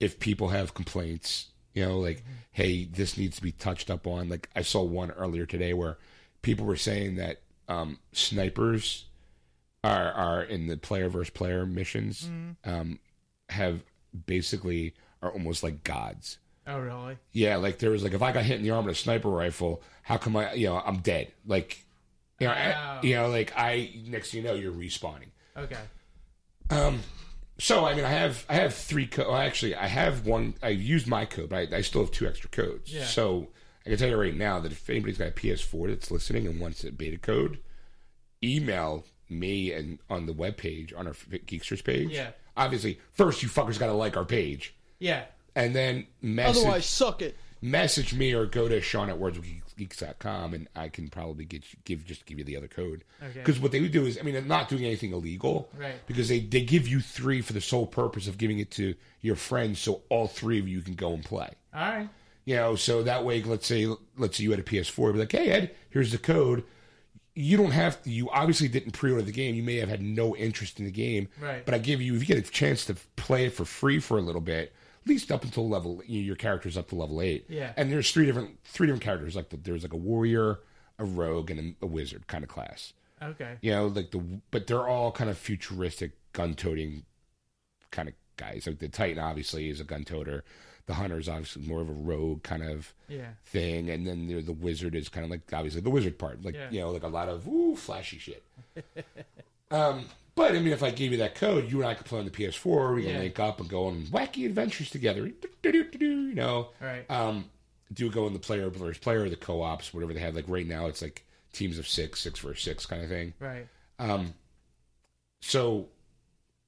if people have complaints. You know, like, hey, this needs to be touched up on. Like, I saw one earlier today where people were saying that snipers are in the player versus player missions are almost like gods. Oh, really? Yeah, like there was like, if I got hit in the arm with a sniper rifle, how come I'm dead? Like, you know, next thing you know, you're respawning. Okay. So I mean, I have 3 codes. Well, actually, I have one. I've used my code, but I still have 2 extra codes. Yeah. So I can tell you right now that if anybody's got a PS4 that's listening and wants a beta code, email me and on the webpage, on our Geeksters page. Yeah. Obviously, first you fuckers got to like our page. Yeah. And then otherwise, suck it. Message me or go to Sean@wordswithgeeks.com and I can probably give you the other code. Because what they would do is, I mean, they're not doing anything illegal. Right. Because they give you 3 for the sole purpose of giving it to your friends so all 3 of you can go and play. All right. You know, so that way, let's say you had a PS4, be like, hey, Ed, here's the code. You don't have to, you obviously didn't pre-order the game. You may have had no interest in the game. Right. But I give you, if you get a chance to play it for free for a little bit, least up until level, your character's up to level 8. Yeah. And there's three different characters. Like there's like a warrior, a rogue, and a wizard kind of class. Okay. You know, like but they're all kind of futuristic gun-toting kind of guys. Like the Titan obviously is a gun-toter. The Hunter is obviously more of a rogue kind of thing, and then the wizard is kind of like obviously the wizard part, like you know, like a lot of flashy shit. But I mean, if I gave you that code, you and I could play on the PS4. We can link up and go on wacky adventures together. You know, right? Do go in the player versus player, the co-ops, whatever they have. Like right now, it's like teams of six versus six kind of thing, right? So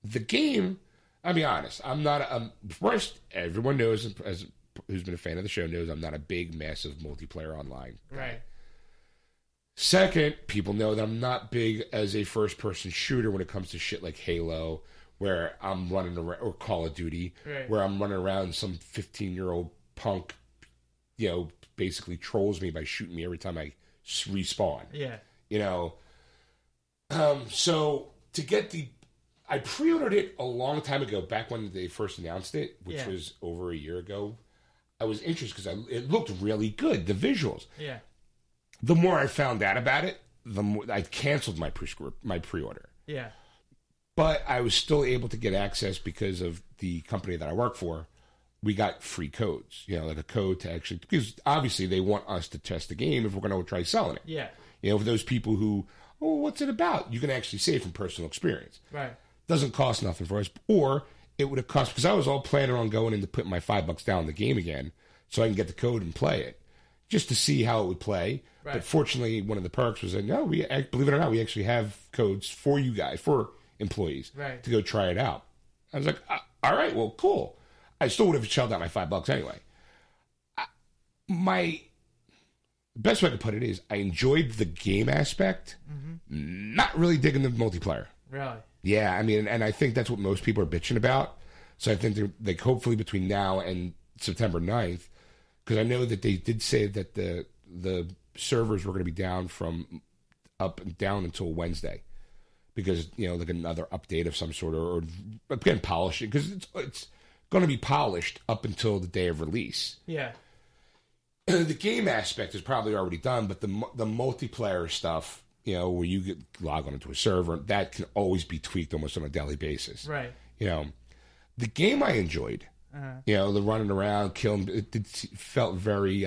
the game. I'll be honest. I'm not. First, everyone knows, as who's been a fan of the show knows, I'm not a big, massive multiplayer online guy. Right. Second, people know that I'm not big as a first-person shooter when it comes to shit like Halo, where I'm running around, or Call of Duty, where I'm running around. Some 15-year-old punk, you know, basically trolls me by shooting me every time I respawn. Yeah. You know. So to get the. I pre-ordered it a long time ago, back when they first announced it, which was over a year ago. I was interested because it looked really good, the visuals. Yeah. The more I found out about it, the more I canceled my pre-order. Yeah. But I was still able to get access because of the company that I work for. We got free codes, you know, like a code to actually, because obviously they want us to test the game if we're going to try selling it. Yeah. You know, for those people who, oh, what's it about? You can actually say from personal experience. Right. Doesn't cost nothing for us, or it would have cost, because I was all planning on going in to put my $5 down on the game again so I can get the code and play it just to see how it would play. Right. But fortunately, one of the perks was that no, we believe it or not, we actually have codes for you guys, for employees, to go try it out. I was like, all right, well, cool. I still would have shelled out my $5 anyway. My best way to put it is I enjoyed the game aspect, not really digging the multiplayer. Really? Yeah, I mean, and I think that's what most people are bitching about. So I think they're, like, hopefully between now and September 9th, because I know that they did say that the servers were going to be down from up and down until Wednesday, because, you know, like another update of some sort, or again, polishing, because it's going to be polished up until the day of release. Yeah. The game aspect is probably already done, but the multiplayer stuff, you know, where you get log on into a server, that can always be tweaked almost on a daily basis. Right. You know, the game I enjoyed, you know, the running around, killing, it felt very,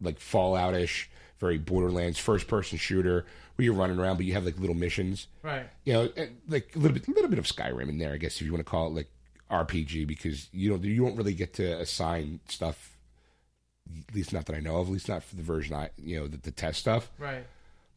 like, Fallout-ish, very Borderlands, first-person shooter, where you're running around, but you have, like, little missions. Right. You know, and, like, a little bit of Skyrim in there, I guess, if you want to call it, like, RPG, because you don't really get to assign stuff, at least not that I know of, at least not for the version the test stuff. Right.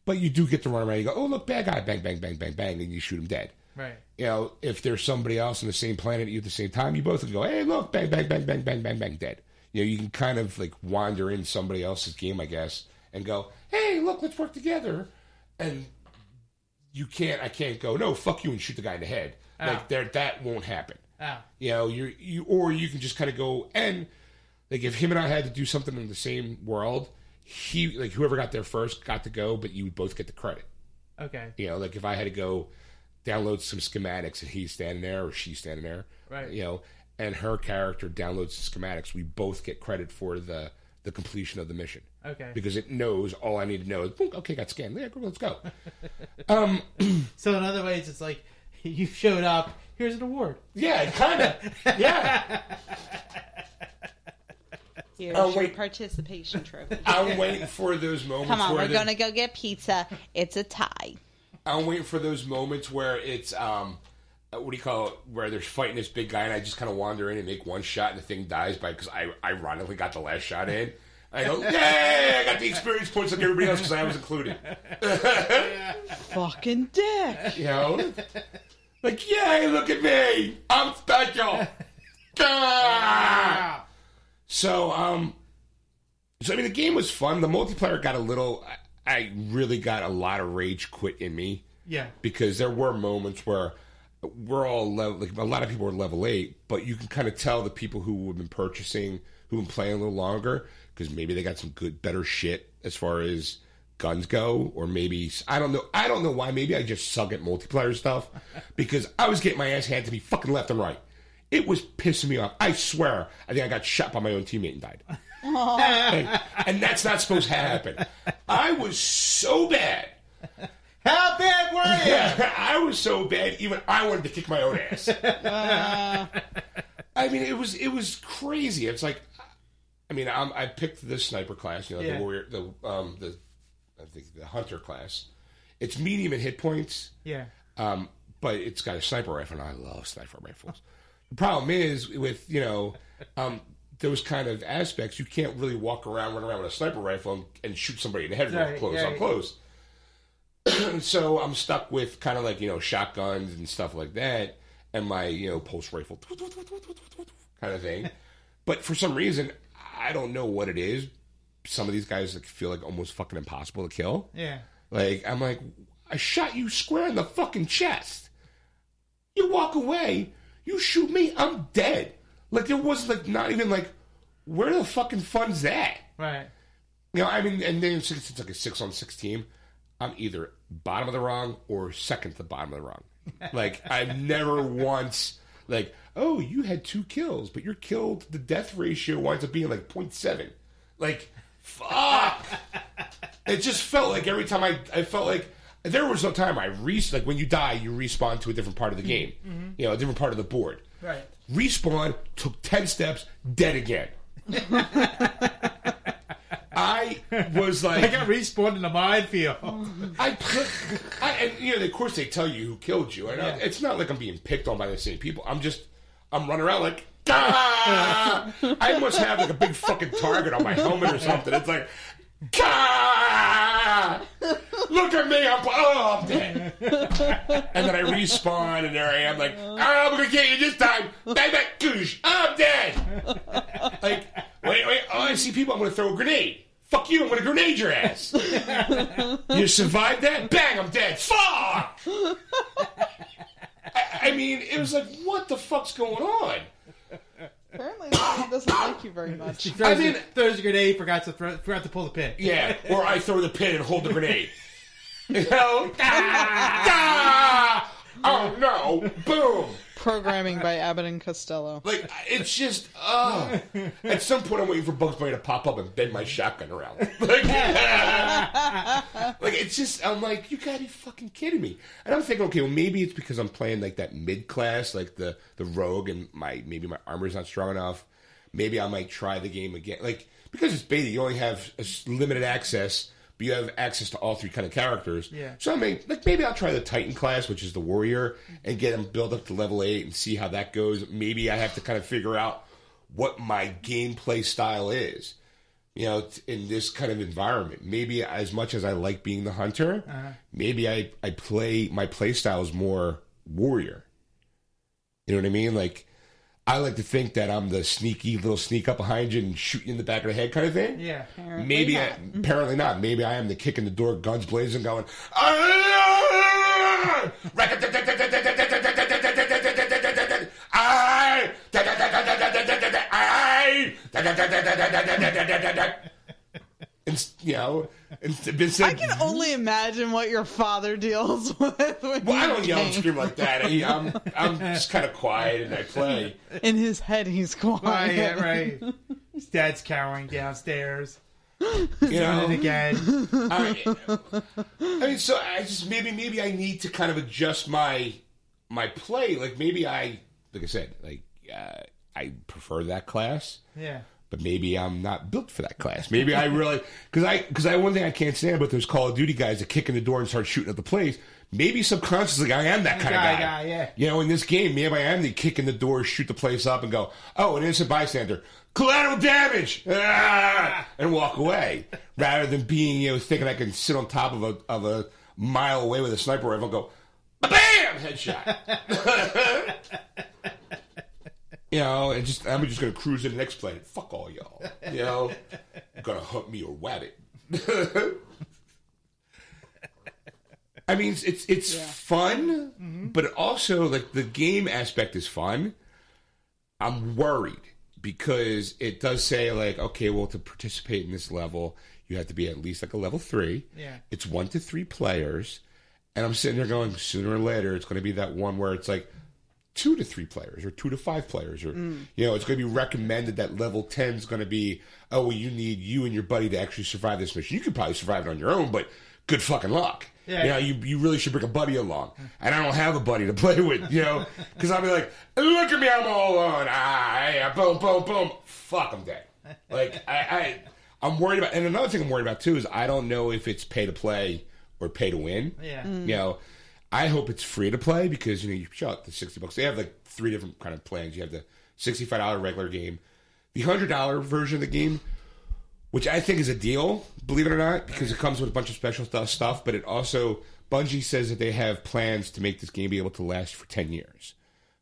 But you do get to run around. You go, oh, look, bad guy, bang, bang, bang, bang, bang, and you shoot him dead. Right. You know, if there's somebody else on the same planet at you at the same time, you both can go, hey, look, bang, bang, bang, bang, bang, bang, bang, dead. You know, you can kind of, like, wander in somebody else's game, I guess, and go, hey, look, let's work together. And I can't go, no, fuck you, and shoot the guy in the head. Oh. Like, that won't happen. Oh. You know, or you can just kind of go, and, like, if him and I had to do something in the same world, he, like, whoever got there first got to go, but you would both get the credit. Okay. You know, like, if I had to go download some schematics and he's standing there or she's standing there, right? You know, and her character downloads the schematics, we both get credit for the completion of the mission. Okay. Because it knows all I need to know is, boom, okay, got scanned. Yeah, let's go. So in other ways, it's like, you showed up, here's an award. Yeah, kind of. Yeah. Here's your participation trophy. I'm waiting for those moments. Come on, we're going to go get pizza. It's a tie. I'm waiting for those moments where it's, what do you call it, where they're fighting this big guy and I just kind of wander in and make one shot and the thing dies because I ironically got the last shot in. I go, yay, I got the experience points like everybody else because I was included. Fucking dick. You know? Like, yay, look at me. I'm special. Ah! So I mean, the game was fun. The multiplayer got a little. I really got a lot of rage quit in me. Yeah. Because there were moments where we're all level, like a lot of people were level 8, but you can kind of tell the people who have been purchasing, who've been playing a little longer, because maybe they got some good, better shit as far as guns go, or maybe I don't know why. Maybe I just suck at multiplayer stuff because I was getting my ass handed to me fucking left and right. It was pissing me off. I swear, I think I got shot by my own teammate and died. And that's not supposed to happen. I was so bad. How bad were you? Yeah, I was so bad, even I wanted to kick my own ass. I mean, it was crazy. It's like, I mean, I picked this sniper class, you know, the warrior, the I think the hunter class. It's medium in hit points. Yeah. But it's got a sniper rifle, and I love sniper rifles. The problem is with, you know, those kind of aspects, you can't really walk around, run around with a sniper rifle and shoot somebody in the head with close on close. So I'm stuck with kind of like, you know, shotguns and stuff like that, and my, you know, pulse rifle kind of thing. But for some reason, I don't know what it is. Some of these guys like feel like almost fucking impossible to kill. Yeah. Like, I'm like, I shot you square in the fucking chest. You walk away, you shoot me, I'm dead. Like, there was like not even like, where the fucking fun's that? Right. You know, I mean, and then it's like a 6-on-6 team. I'm either bottom of the rung or second to the bottom of the rung. Like, I've never once, like, oh, you had 2 kills, but your kill to the death ratio winds up being like 0.7. Like, fuck. It just felt like every time I felt like there was no time like when you die, you respawn to a different part of the game, mm-hmm. you know, a different part of the board. Right. Respawn took 10 steps, dead again. I was like... I got respawned in the minefield. And, you know, of course they tell you who killed you. And it's not like I'm being picked on by the same people. I'm running around like, ah! I must have like a big fucking target on my helmet or something. It's like, ah! Look at me, I'm dead. And then I respawn and there I am like, ah, I'm going to get you this time. Bang, bang, goosh, I'm dead. Like, wait, oh, I see people, I'm going to throw a grenade. Fuck you, I'm going to grenade your ass. You survived that? Bang, I'm dead. Fuck! I mean, it was like, what the fuck's going on? Apparently, it doesn't like you very much. Throws a grenade, forgot to pull the pin. Yeah, or I throw the pin and hold the grenade. You know? Oh, no. Boom. Programming by Abbott and Costello. Like, it's just, at some point, I'm waiting for Bugs Bunny to pop up and bend my shotgun around. Like, like, it's just, I'm like, you gotta be fucking kidding me. And I'm thinking, okay, well, maybe it's because I'm playing, like, that mid-class, like, the rogue, and maybe my armor's not strong enough. Maybe I might try the game again. Like, because it's beta, you only have limited access, but you have access to all 3 kind of characters. Yeah. So I mean, like, maybe I'll try the Titan class, which is the warrior, and get him built up to level 8 and see how that goes. Maybe I have to kind of figure out what my gameplay style is, you know, in this kind of environment. Maybe as much as I like being the hunter, maybe I play, my play style is more warrior. You know what I mean? Like, I like to think that I'm the sneaky little sneak up behind you and shoot you in the back of the head kind of thing. Yeah, apparently not. Maybe I am the kick in the door, guns blazing, going, and, you know, I can only imagine what your father deals with. Well, I don't yell and scream like that. I'm just kind of quiet and I play. In his head, he's quiet. Right. His dad's cowering downstairs. You know, again. I mean, so I just maybe I need to kind of adjust my play. Like maybe I said, I prefer that class. Yeah. But maybe I'm not built for that class. Maybe I really... Because one thing I can't stand about those Call of Duty guys that kick in the door and start shooting at the place, maybe subconsciously I am that kind of guy. Yeah. You know, in this game, maybe I am the kick in the door, shoot the place up and go, oh, an innocent bystander, collateral damage! Ah! And walk away. Rather than being, you know, thinking I can sit on top of a mile away with a sniper rifle and go, bam! Headshot. You know, and I'm just gonna cruise to the next planet. Fuck all y'all. You know, I'm gonna hunt me or whab it. I mean, it's fun, mm-hmm. but also like the game aspect is fun. I'm worried because it does say like, okay, well, to participate in this level, you have to be at least like a level 3. Yeah, it's 1 to 3 players, and I'm sitting there going, sooner or later, it's gonna be that one where it's like. 2 to 3 players or 2 to 5 players, or you know, it's going to be recommended that level 10 is going to be, oh, well, you need you and your buddy to actually survive this mission. You could probably survive it on your own, but good fucking luck. Yeah, you know, you really should bring a buddy along. And I don't have a buddy to play with, you know, because I'll be like, look at me, I'm all alone. Ah, yeah, boom, boom, boom. Fuck, I'm dead. Like, I'm worried about, and another thing I'm worried about too is I don't know if it's pay to play or pay to win. Yeah. Mm. You know, I hope it's free to play because, you know, you shot the $60. They have like 3 different kind of plans. You have the $65 regular game, the $100 version of the game, which I think is a deal, believe it or not, because it comes with a bunch of special stuff, but it also, Bungie says that they have plans to make this game be able to last for 10 years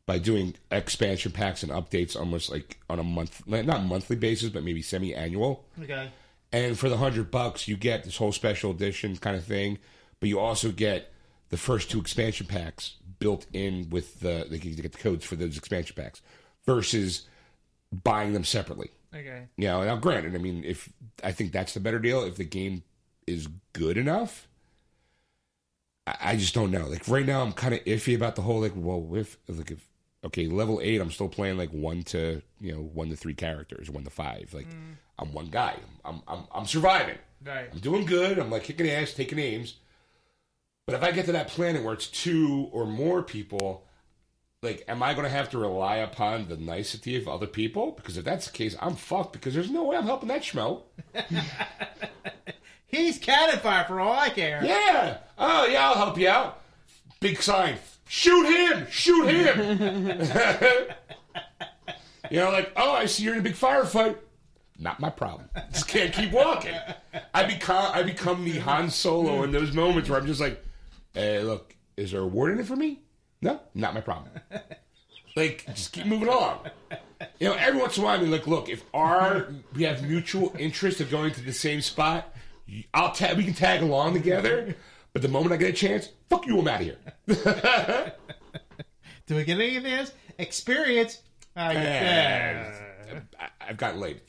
by doing expansion packs and updates almost like on a month, not monthly basis, but maybe semi-annual. Okay. And for the $100, you get this whole special edition kind of thing, but you also get the first 2 expansion packs built in with the, you get the codes for those expansion packs versus buying them separately. Okay. You know, now granted, I mean, if I think that's the better deal, if the game is good enough, I just don't know. Like right now, I'm kind of iffy about the whole like, well, if okay, level 8, I'm still playing like 1 to 3 characters, 1 to 5. Like I'm one guy. I'm surviving. Right. I'm doing good. I'm like kicking ass, taking aims. But if I get to that planet where it's 2 or more people. Like, am I going to have to rely upon the nicety of other people? Because if that's the case, I'm fucked because there's no way I'm helping that schmo. He's catting fire for all I care. Yeah. Oh, yeah, I'll help you out. Big sign. Shoot him! Shoot him! You know, like, oh, I see you're in a big firefight. Not my problem. Just can't keep walking. I become the Han Solo in those moments where I'm just like, hey, look, is there a word in it for me? No, not my problem. Like, just keep moving along. You know, every once in a while, I mean, like, look, if we have mutual interest of going to the same spot, we can tag along together. But the moment I get a chance, fuck you, I'm out of here. Do we get any of this experience? I guess. I've gotten laid.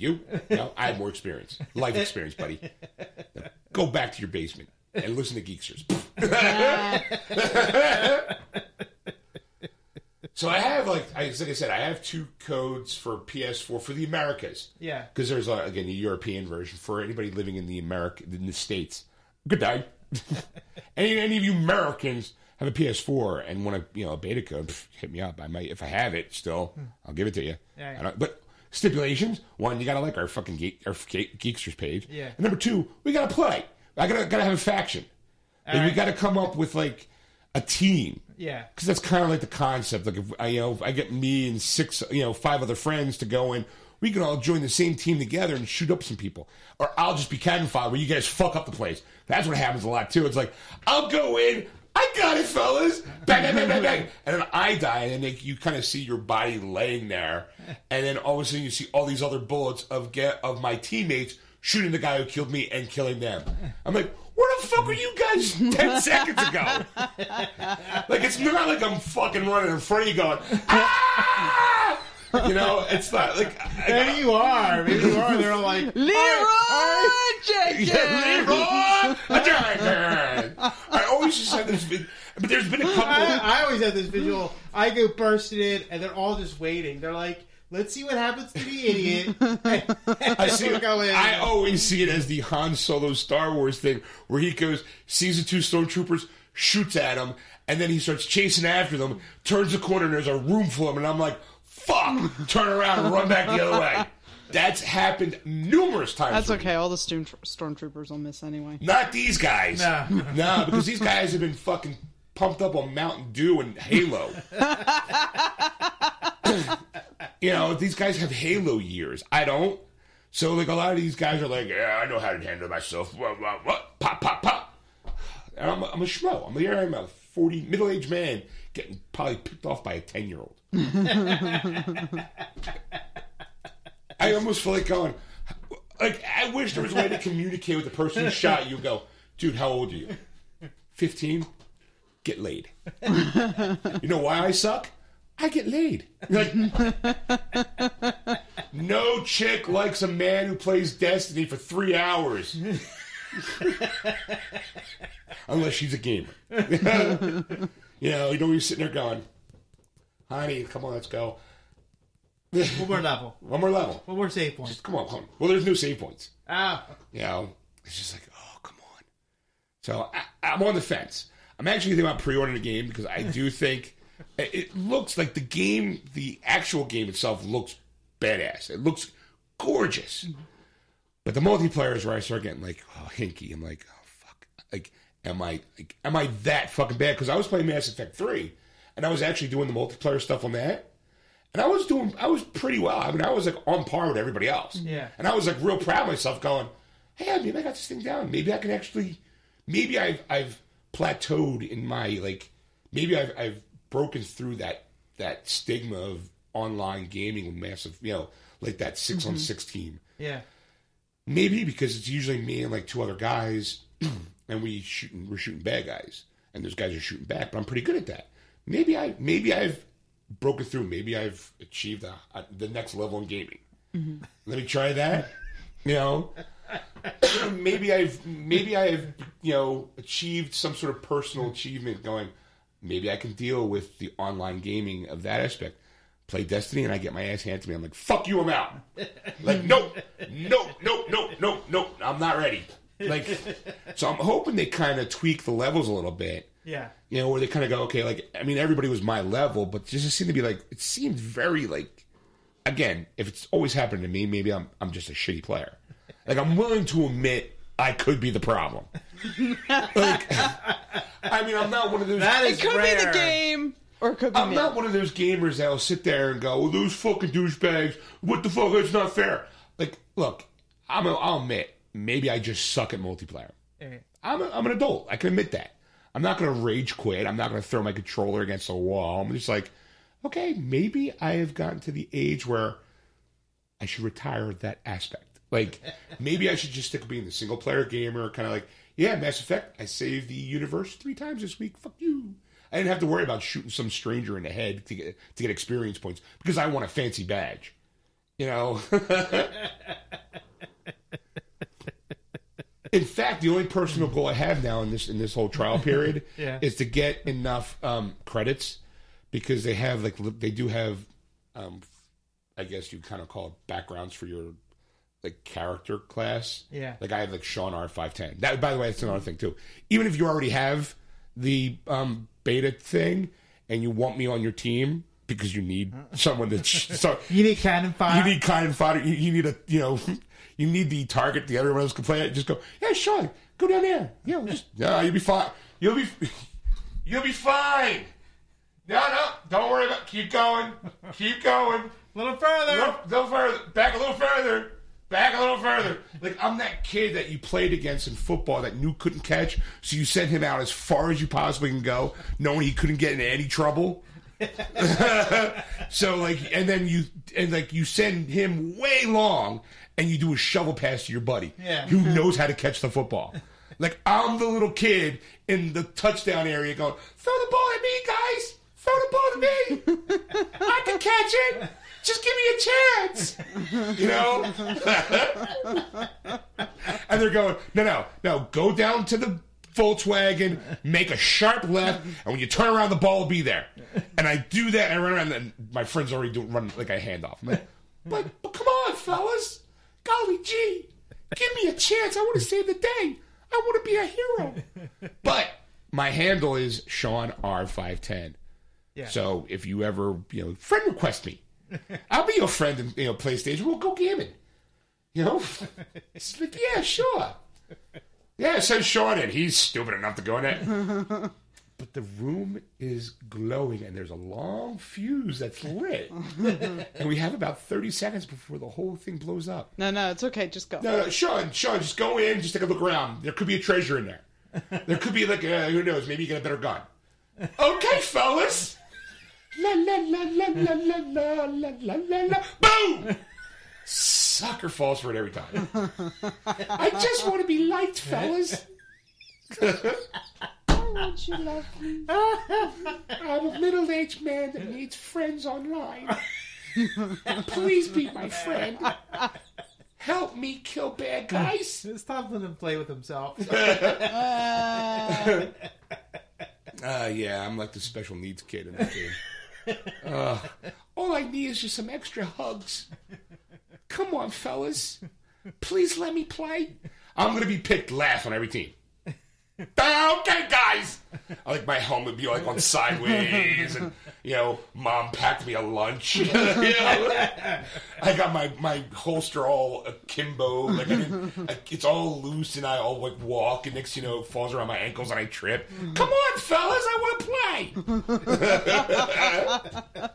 No, I have more experience, life experience, buddy. Now, go back to your basement and listen to Geeksters. So I have, like I said, I have 2 codes for PS4 for the Americas. Yeah. Because there's, again, a European version for anybody living in the in the States. Good day. Any of you Americans have a PS4 and want a, you know, a beta code, hit me up. I might, if I have it still, I'll give it to you. Yeah. But stipulations, 1, you got to like our fucking Geeksters page. Yeah. And number 2, we got to play. I got to have a faction. Like, we got to come up with, like, a team. Yeah. Because that's kind of like the concept. Like, if I get me and 5 other friends to go in, we can all join the same team together and shoot up some people. Or I'll just be cannon fodder where you guys fuck up the place. That's what happens a lot, too. It's like, I'll go in. I got it, fellas. Bang, bang, bang, bang, bang. And then I die, and then you kind of see your body laying there. And then all of a sudden you see all these other bullets of my teammates shooting the guy who killed me and killing them. I'm like, where the fuck were you guys 10 seconds ago? Like, it's not like I'm fucking running in front of you going, ah! You know, it's not like... There you are. Maybe you are. They're all like, Leroy Jenkins! Leroy Jenkins! I always just have this... But there's been a couple... I always have this visual. I go bursting in, and they're all just waiting. They're like... Let's see what happens to the idiot. I always see it as the Han Solo Star Wars thing where he goes, sees the 2 stormtroopers, shoots at him, and then he starts chasing after them, turns the corner, and there's a room full of them, and I'm like, fuck, turn around and run back the other way. That's happened numerous times. That's okay. All the stormtroopers will miss anyway. Not these guys. No, because these guys have been fucking pumped up on Mountain Dew and Halo. You know, these guys have Halo years. I don't. So, like, a lot of these guys are like, yeah, I know how to handle myself. What? Pop, pop, pop. And I'm a schmo. I'm a 40 middle-aged man getting probably picked off by a 10-year-old. I almost feel like going, like, I wish there was a way to communicate with the person who shot you and go, dude, how old are you? 15? Get laid. You know why I suck? I get laid. Like, no chick likes a man who plays Destiny for 3 hours. Unless she's a gamer. You know, you're sitting there going, Honey, come on, let's go. One more level. One more save point. Just come on. Well, there's no save points. Ah. You know, it's just like, oh, come on. So I'm on the fence. I'm actually thinking about pre-ordering the game because I do think it looks like the game, the actual game itself looks badass. It looks gorgeous. Mm-hmm. But the multiplayer is where I start getting like, oh, hinky. I'm like, oh, fuck. Like, am I that fucking bad? Because I was playing Mass Effect 3, and I was actually doing the multiplayer stuff on that. And I was pretty well. I mean, I was like on par with everybody else. Yeah. And I was like real proud of myself going, hey, I mean, I got this thing down. Maybe I can actually, maybe I've plateaued in my, like, maybe I've broken through that stigma of online gaming with massive, you know, like that 6-on-6 team. Yeah. Maybe because it's usually me and like two other guys and we're shooting bad guys and those guys are shooting back, but I'm pretty good at that. Maybe I've broken through. Maybe I've achieved the next level in gaming. Mm-hmm. Let me try that. You know, maybe I've, you know, achieved some sort of personal achievement going, maybe I can deal with the online gaming of that aspect. Play Destiny and I get my ass handed to me. I'm like, fuck you, I'm out. Like, nope. I'm not ready. Like, so I'm hoping they kind of tweak the levels a little bit. Yeah. You know, where they kind of go, okay, like, I mean, everybody was my level, but just seemed to be like, it seemed very like, again, if it's always happened to me, maybe I'm just a shitty player. Like, I'm willing to admit I could be the problem. Like, I mean, I'm not one of those. That is rare. It could be the game. Or it could be I'm not one of those gamers that'll sit there and go, well, those fucking douchebags, what the fuck, it's not fair. Like, look, I'll admit, maybe I just suck at multiplayer. Right. I'm an adult. I can admit that. I'm not going to rage quit. I'm not going to throw my controller against a wall. I'm just like, okay, maybe I have gotten to the age where I should retire that aspect. Like, maybe I should just stick with being the single-player gamer, kind of like, yeah, Mass Effect, I saved the universe 3 times this week. Fuck you. I didn't have to worry about shooting some stranger in the head to get experience points because I want a fancy badge, you know. In fact, the only personal goal I have now in this whole trial period is to get enough credits because they have like they do have, I guess you kind of call it backgrounds for your like character class. Yeah, like I have like Sean R510. That, by the way, that's another thing too. Even if you already have the beta thing, and you want me on your team because you need someone that's so you need cannon fodder. You need cannon fodder. You need a you need the target that everyone else can play at. Just go, yeah, Sean, go down there. Yeah, you'll be fine. You'll be fine. No, don't worry about. Keep going. A little further. Back a little further. Like, I'm that kid that you played against in football that knew couldn't catch, so you sent him out as far as you possibly can go, knowing he couldn't get into any trouble. So, like, and then you send him way long, and you do a shovel pass to your buddy who knows how to catch the football. Like, I'm the little kid in the touchdown area going, throw the ball at me, guys! Throw the ball to me! I can catch it! Just give me a chance, you know? And they're going, no, go down to the Volkswagen, make a sharp left, and when you turn around, the ball will be there. And I do that, and I run around, and my friends already run like a handoff. I'm like, but come on, fellas. Golly gee, give me a chance. I want to save the day. I want to be a hero. But my handle is Sean R510. Yeah. So if you ever, friend request me. I'll be your friend in PlayStation. We'll go gaming. You know? It's like, yeah, sure. Yeah, so Sean and he's stupid enough to go in it. But the room is glowing and there's a long fuse that's lit. And we have about 30 seconds before the whole thing blows up. No, it's okay. Just go. No, Sean, just go in. Just take a look around. There could be a treasure in there. There could be like, who knows, maybe you get a better gun. Okay, fellas. La la la la la la la la la la la. Boom! Sucker falls for it every time. I just want to be liked, fellas. I want you to love me. I'm a middle-aged man that needs friends online. Please be my friend. Help me kill bad guys. Stop letting him play with himself. Yeah, I'm like the special needs kid in that game. All I need is just some extra hugs. Come on, fellas. Please let me play. I'm going to be picked last on every team. Okay, guys. I like my helmet would be like on sideways, and you know, Mom packed me a lunch. You know? I got my holster all akimbo, like it's all loose, and I all like walk, and next you know, it falls around my ankles, and I trip. Come on, fellas, I want to play.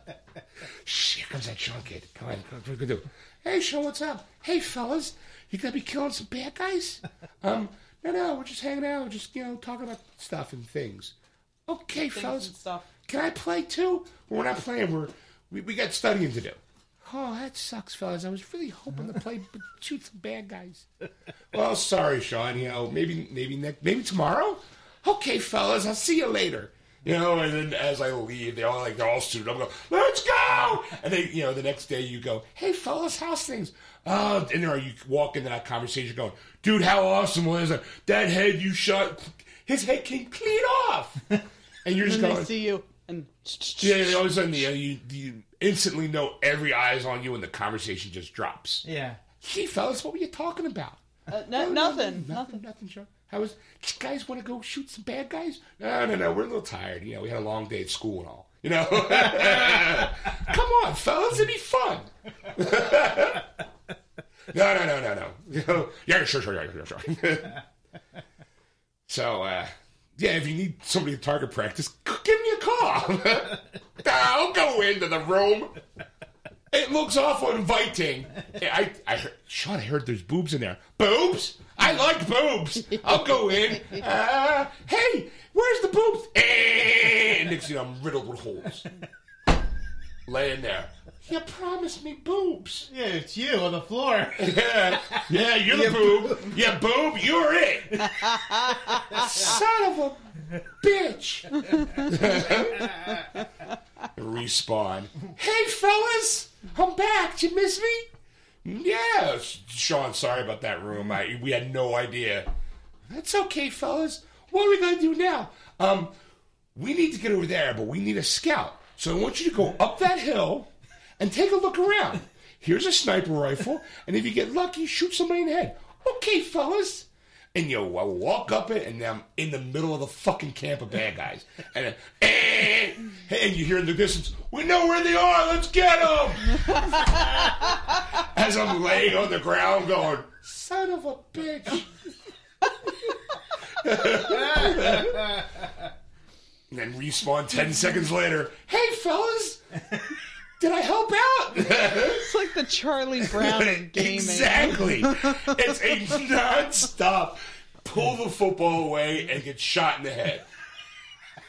Shit, comes that Sean kid. Come on, what are we gonna do? Hey, Sean, what's up? Hey, fellas, you gonna be killing some bad guys? No, we're just hanging out. We're just, you know, talking about stuff and things. Okay, fellas. Stuff. Can I play, too? Well, we're not playing. We got studying to do. Oh, that sucks, fellas. I was really hoping to play, but shoot some bad guys. Well, sorry, Sean. You know, maybe tomorrow? Okay, fellas. I'll see you later. You know, and then as I leave, they're all suited up. I go, let's go! And they, you know, the next day you go, hey, fellas, how's things? And there you walk into that conversation going, dude, how awesome was that? That head you shot, his head came clean off. And you're just going. They see you. And yeah, all of a sudden, you know, you instantly know every eye's on you and the conversation just drops. Yeah. Hey, fellas, what were you talking about? Nothing, Sean. You guys want to go shoot some bad guys? No, we're a little tired. You know, we had a long day at school and all. You know? Come on, fellas, it'd be fun. No. Yeah, sure. So, yeah, if you need somebody to target practice, give me a call. I'll go into the room. It looks awful inviting. Sean, I heard there's boobs in there. Boobs? I like boobs. I'll go in. Hey, where's the boobs? And next thing you know, I'm riddled with holes. Laying there. You promised me boobs. Yeah, it's you on the floor. Yeah, you're the boob. Yeah, boob, you're it. Son of a bitch. Respawn. Hey, fellas, I'm back. Did you miss me? Yeah, Sean, sorry about that room. We had no idea. That's okay, fellas. What are we going to do now? We need to get over there, but we need a scout. So I want you to go up that hill and take a look around. Here's a sniper rifle, and if you get lucky, shoot somebody in the head. Okay, fellas. And you walk up it, and I'm in the middle of the fucking camp of bad guys. And then, and you hear in the distance, we know where they are, let's get them! As I'm laying on the ground going, son of a bitch. And then respawn 10 seconds later, hey, fellas! Did I help out? It's like the Charlie Brown of gaming. Exactly. It's a non-stop pull the football away and get shot in the head.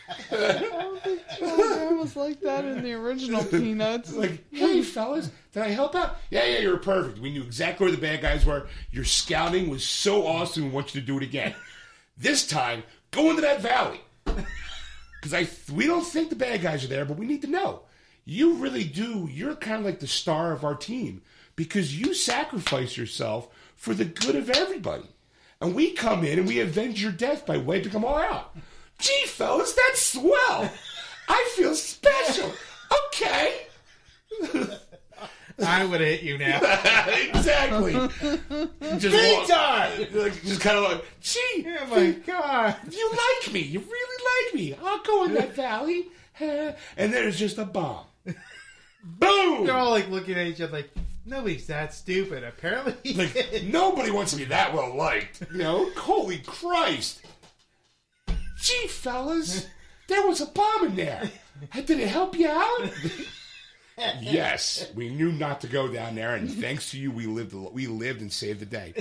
I don't think Charlie Brown was like that in the original Peanuts. Like, hey, fellas, did I help out? Yeah, you were perfect. We knew exactly where the bad guys were. Your scouting was so awesome. We want you to do it again. This time, go into that valley. Because we don't think the bad guys are there, but we need to know. You really do. You're kind of like the star of our team because you sacrifice yourself for the good of everybody. And we come in and we avenge your death by wiping them all out. Gee, fellas, that's swell. I feel special. Okay. I would have hit you now. Exactly. Just kind of like, gee. Oh, my God. You like me. You really like me. I'll go in that valley. And there's just a bomb. Boom! They're all like looking at each other like, nobody's that stupid, apparently. Like, nobody wants to be that well liked. You know? Holy Christ! Gee, fellas, there was a bomb in there. Did it help you out? Yes, we knew not to go down there, and thanks to you, we lived and saved the day.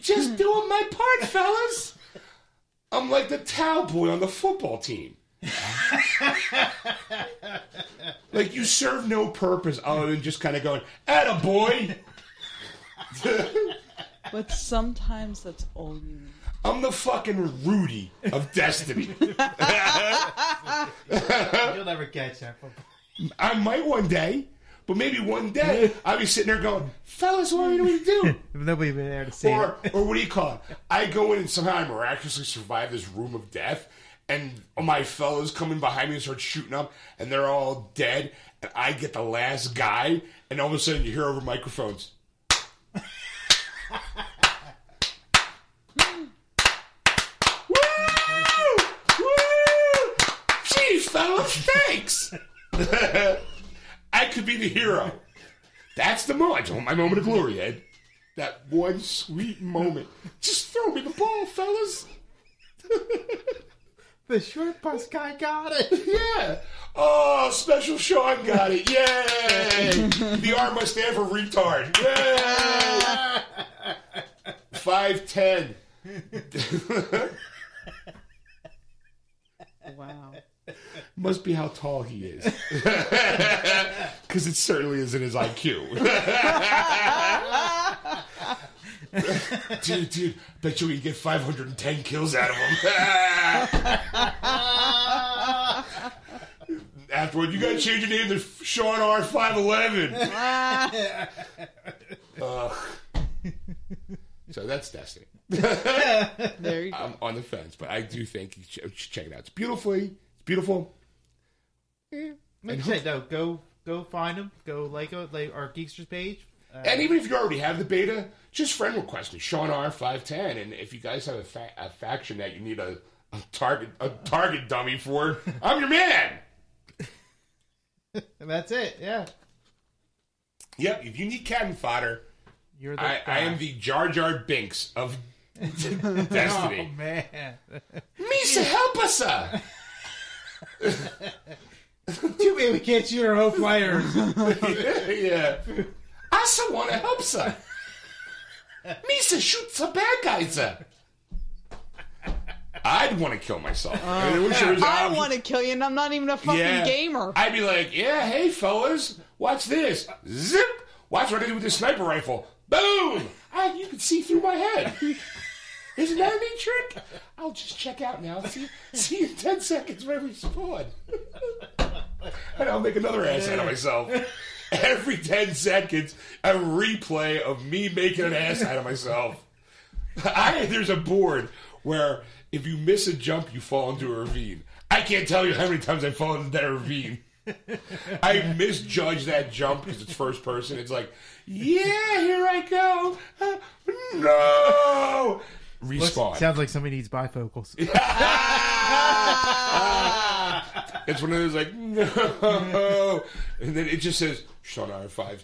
Just doing my part, fellas. I'm like the towel boy on the football team. Like you serve no purpose other than just kind of going, atta boy. But sometimes that's all you need. I'm the fucking Rudy of Destiny. You'll never catch that. I might one day, but maybe one day I'll be sitting there going, fellas, what do we do? Nobody's been there to say it. Or what do you call it? I go in and somehow I miraculously survive this room of death. and my fellas come in behind me and start shooting up, and they're all dead, and I get the last guy, and all of a sudden you hear over microphones. Woo! Woo! Geez, fellas, thanks! I could be the hero. That's the moment. I don't want my moment of glory, Ed. That one sweet moment. Just throw me the ball, fellas. The short bus guy got it. Yeah. Oh, Special Sean got it. Yay. The R must stand for retard. Yay. 5'10". Wow. Must be how tall he is. Because it certainly isn't his IQ. Dude, bet you we can get 510 kills out of him. Afterward, you gotta change your name to Sean R511. So that's Destiny. There you go. I'm on the fence, but I do think you should check it out. It's beautiful. Yeah. Like you said, no, go find them. Go like our Geeksters page. And even if you already have the beta, just friend request me, Sean R510. And if you guys have a faction that you need a target dummy for, I'm your man. And that's it, yeah. Yep, if you need cannon fodder, you're the I am the Jar Jar Binks of Destiny. Oh, man. Misa, help us up. Too bad we can't shoot our own players. Yeah. I so want to help, sir. Misa shoots a bad guy, sir. I'd want to kill myself. I want to kill you, and I'm not even a fucking gamer. I'd be like, yeah, hey, fellas, watch this. Zip. Watch what I do with this sniper rifle. Boom. You can see through my head. Isn't that a neat trick? I'll just check out now. See you in 10 seconds when I respawn. And I'll make another ass out of myself. Every 10 seconds, a replay of me making an ass out of myself. There's a board where if you miss a jump, you fall into a ravine. I can't tell you how many times I fall into that ravine. I misjudge that jump because it's first person. It's like, yeah, here I go. No! Respawn. Looks, sounds like somebody needs bifocals. It's one of those like, no. And then it just says, Sean R5,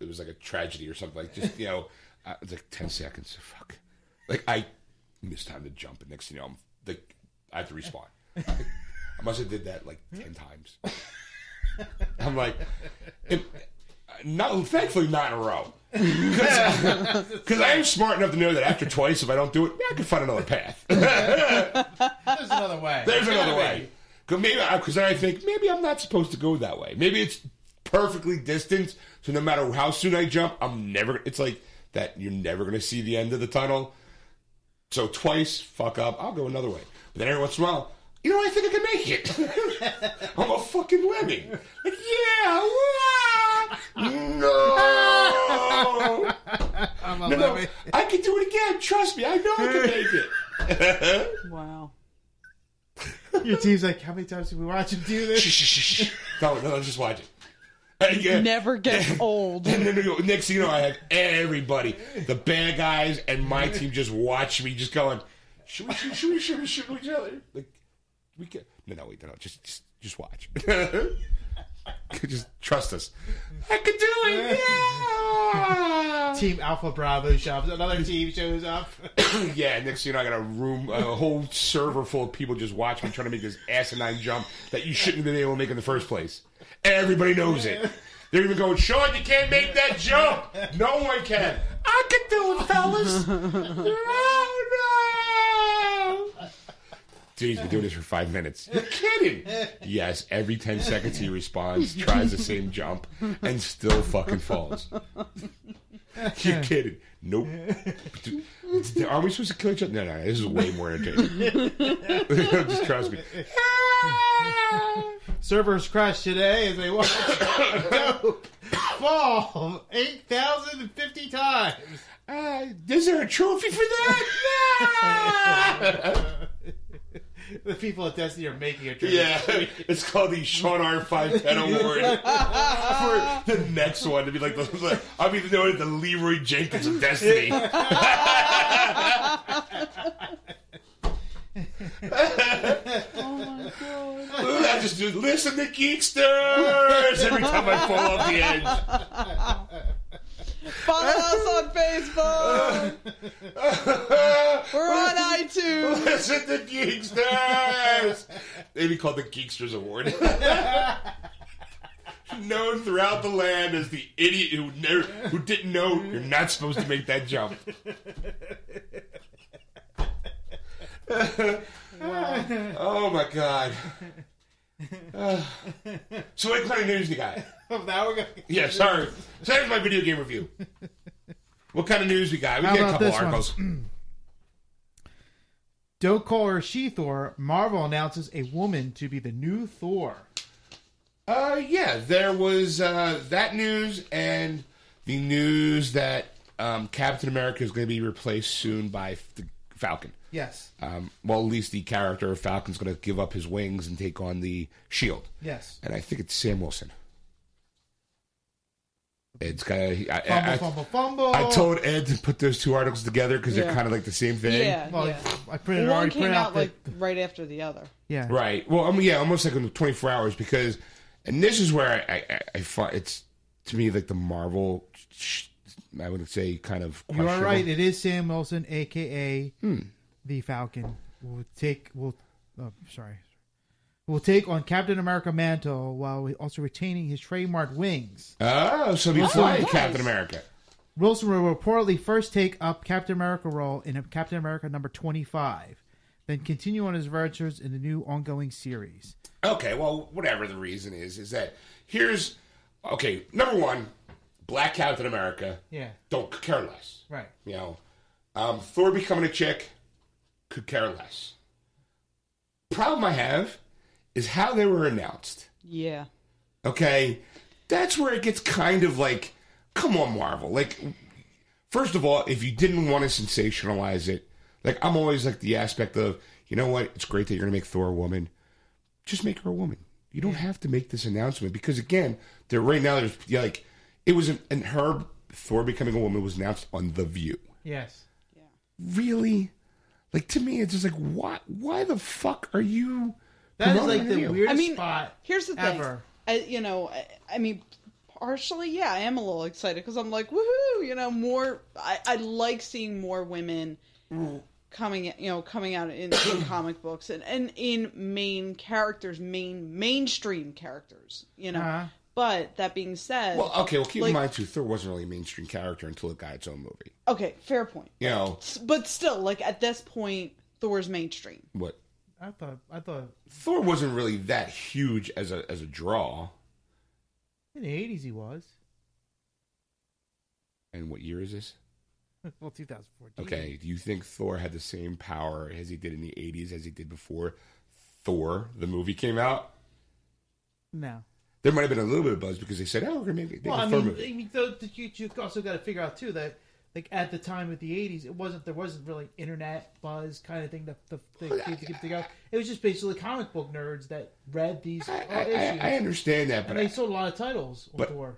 it was like a tragedy or something. Like, just, it's like 10 seconds. Fuck. Like, I missed time to jump, and next thing you know, I have to respawn. I must have did that like 10 times. I'm like, thankfully not in a row. Because I am smart enough to know that after twice, if I don't do it, I can find another path. There's another way. Because then I think, maybe I'm not supposed to go that way. Maybe it's perfectly distanced, so no matter how soon I jump, it's like that you're never going to see the end of the tunnel. So twice, fuck up, I'll go another way. But then every once in a while, I think I can make it. I'm a fucking lemming. Like, yeah, no. I'm a lemming. I can do it again. Trust me, I know I can make it. Wow. Your team's like, how many times did we watch him do this? Shh. No, just watch it. It never gets old. And then next thing you know, I have everybody, the bad guys, and my team just watch me, just going, should we shoot each other? Like, we can. No, wait, just watch. Just trust us. I could do it. Yeah. Team Alpha Bravo shows. Another team shows up. Yeah, next thing you know, I got a whole server full of people just watching me trying to make this asinine jump that you shouldn't have been able to make in the first place. Everybody knows it. They're even going, Sean, you can't make that jump. No one can. I could do it, fellas. No. Dude, he's been doing this for 5 minutes. You're kidding. Yes, every 10 seconds he responds, tries the same jump, and still fucking falls. You're kidding. Nope. Dude, are we supposed to kill each other? No, this is way more entertaining. Just trust me. Servers crashed today as they watched fall 8,050 times. Is there a trophy for that? No! The people at Destiny are making a tribute. Yeah, it's called the Sean R. 510 Award for the next one to be like the, I'll be known as the Leroy Jenkins of Destiny. Oh my god! I just do listen to Geeksters every time I fall off the edge. Follow us on Facebook. We're on iTunes. Listen to Geeksters. They'd be called the Geeksters Award. Known throughout the land as the idiot who didn't know you're not supposed to make that jump. Wow. Oh my god. So what kind of news you got? Now we're gonna yeah, sorry. So here's my video game review. What kind of news we got? We got a couple articles. Don't call her She-Thor. Marvel announces a woman to be the new Thor. Yeah, there was that news and the news that Captain America is going to be replaced soon by the Falcon. Yes. Well, at least the character of Falcon's going to give up his wings and take on the shield. Yes. And I think it's Sam Wilson. It's kind of fumble. I told Ed to put those two articles together because they're kind of like the same thing. Yeah. Well, yeah. I printed one already came printed out like right after the other. Yeah. Right. Well, I mean, yeah, almost like in 24 hours because, and this is where I find it's to me like the Marvel. I would say kind of. You are right. It is Sam Wilson, aka. The Falcon will take on Captain America mantle while also retaining his trademark wings. Oh, so he's flying Captain America. Wilson will reportedly first take up Captain America role in Captain America number 25, then continue on his adventures in the new ongoing series. Okay, well, whatever the reason is that here's okay. Number one, Black Captain America. Yeah, don't care less. Right. You know, Thor becoming a chick. Could care less. Problem I have is how they were announced. Yeah. Okay? That's where it gets kind of like, come on, Marvel. Like, first of all, if you didn't want to sensationalize it, like, I'm always like the aspect of, you know what? It's great that you're going to make Thor a woman. Just make her a woman. You don't have to make this announcement because, again, they're right now, there's like, it was, and her, Thor becoming a woman was announced on The View. Yes. Yeah. Really? Like, to me, it's just like, why the fuck are you... That is, like, the weirdest spot here's the ever. Thing. Partially, yeah, I am a little excited because I'm like, woohoo, you know, more... I like seeing more women coming out in comic books and in mainstream characters, you know. Uh-huh. But, that being said... Well, okay, well, keep in mind, too, Thor wasn't really a mainstream character until it got its own movie. Okay, fair point. You know... But still, like, at this point, Thor's mainstream. What? I thought... Thor wasn't really that huge as a draw. In the 80s, he was. And what year is this? Well, 2014. Okay, do you think Thor had the same power as he did in the 80s as he did before Thor, the movie, came out? No. There might have been a little bit of buzz because they said, "Oh, we're gonna make a Thor movie." I mean, you also got to figure out too that, like at the time of the '80s, there wasn't really internet buzz kind of thing that the it was just basically comic book nerds that read these issues. I understand that, but they sold a lot of titles on Thor.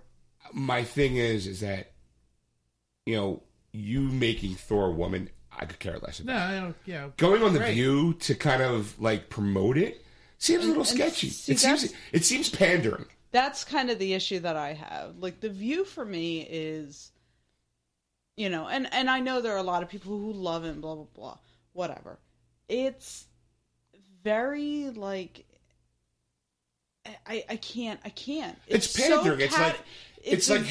My thing is that you making Thor a woman, I could care less about. No, I don't. Yeah, going on The View to kind of like promote it. Seems a little sketchy. It seems pandering. That's kind of the issue that I have. Like, The View for me is, and I know there are a lot of people who love it and blah, blah, blah, whatever. It's very, like, I can't. It's pandering. So hey, guys.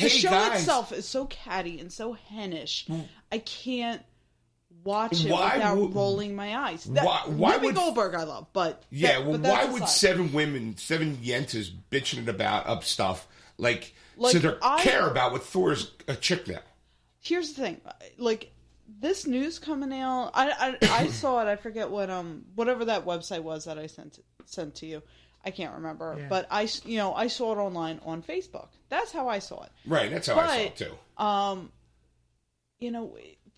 The show itself is so catty and so hennish. I can't. Watch it without rolling my eyes. Why would Goldberg I love, but yeah. Why would seven yentas bitching about up stuff like so they care about what Thor's a chick now? Here's the thing, like this news coming out. I saw it. I forget what whatever that website was that I sent to you. I can't remember, yeah. But I saw it online on Facebook. That's how I saw it. Right. That's how I saw it too. you know,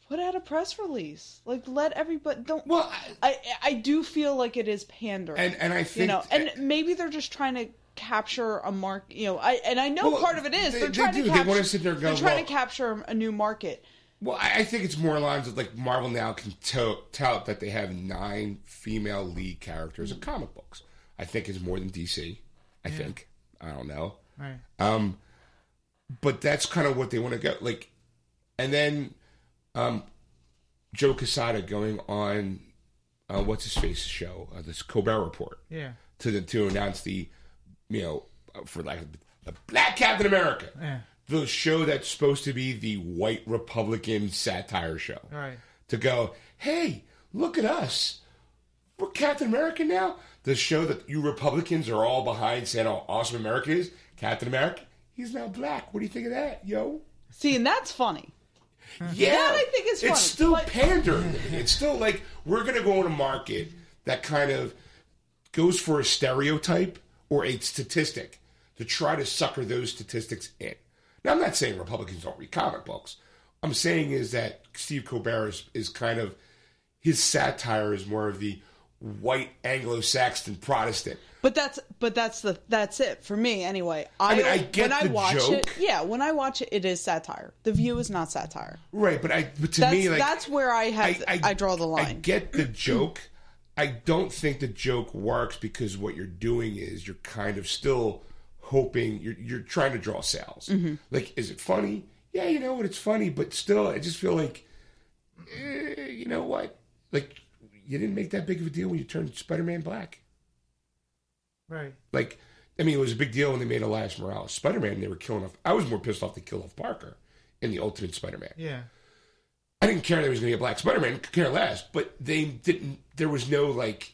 put out a press release. Like, let everybody... Don't... Well, I do feel like it is pandering. And I think... You know, and maybe they're just trying to capture a market, you know, part of it is they're trying to capture a new market. Well, I think it's more lines of like Marvel now can tout that they have 9 female lead characters in comic books. I think it's more than DC. I think. I don't know. Right. But that's kind of what they want to go. Like, and then Joe Quesada going on what's his face show, this Colbert Report. Yeah. To announce the, you know, for lack of the Black Captain America, the show that's supposed to be the white Republican satire show. Right. To go, hey, look at us. We're Captain America now. The show that you Republicans are all behind saying how awesome America is. Captain America, he's now black. What do you think of that, yo? See, and that's funny. Yeah. That I think is funny. It's still pandering. It's still like, we're going to go on a market that kind of goes for a stereotype or a statistic to try to sucker those statistics in. Now, I'm not saying Republicans don't read comic books. I'm saying is that Steve Colbert is kind of, his satire is more of the white Anglo-Saxon Protestant. But that's it for me anyway. When I watch it, it is satire. The View is not satire. Right, that's where I have I draw the line. I get the joke. I don't think the joke works because what you're doing is you're kind of still hoping you're trying to draw sales. Mm-hmm. Like, is it funny? Yeah, you know what? It's funny, but still, I just feel like, you know what? Like, you didn't make that big of a deal when you turned Spider-Man black. Right. Like, I mean, it was a big deal when they made Elias Morales Spider-Man. They were killing off. I was more pissed off they killed off Parker in the Ultimate Spider-Man. Yeah. I didn't care there was going to be a black Spider-Man, could care less, but they didn't, there was no like,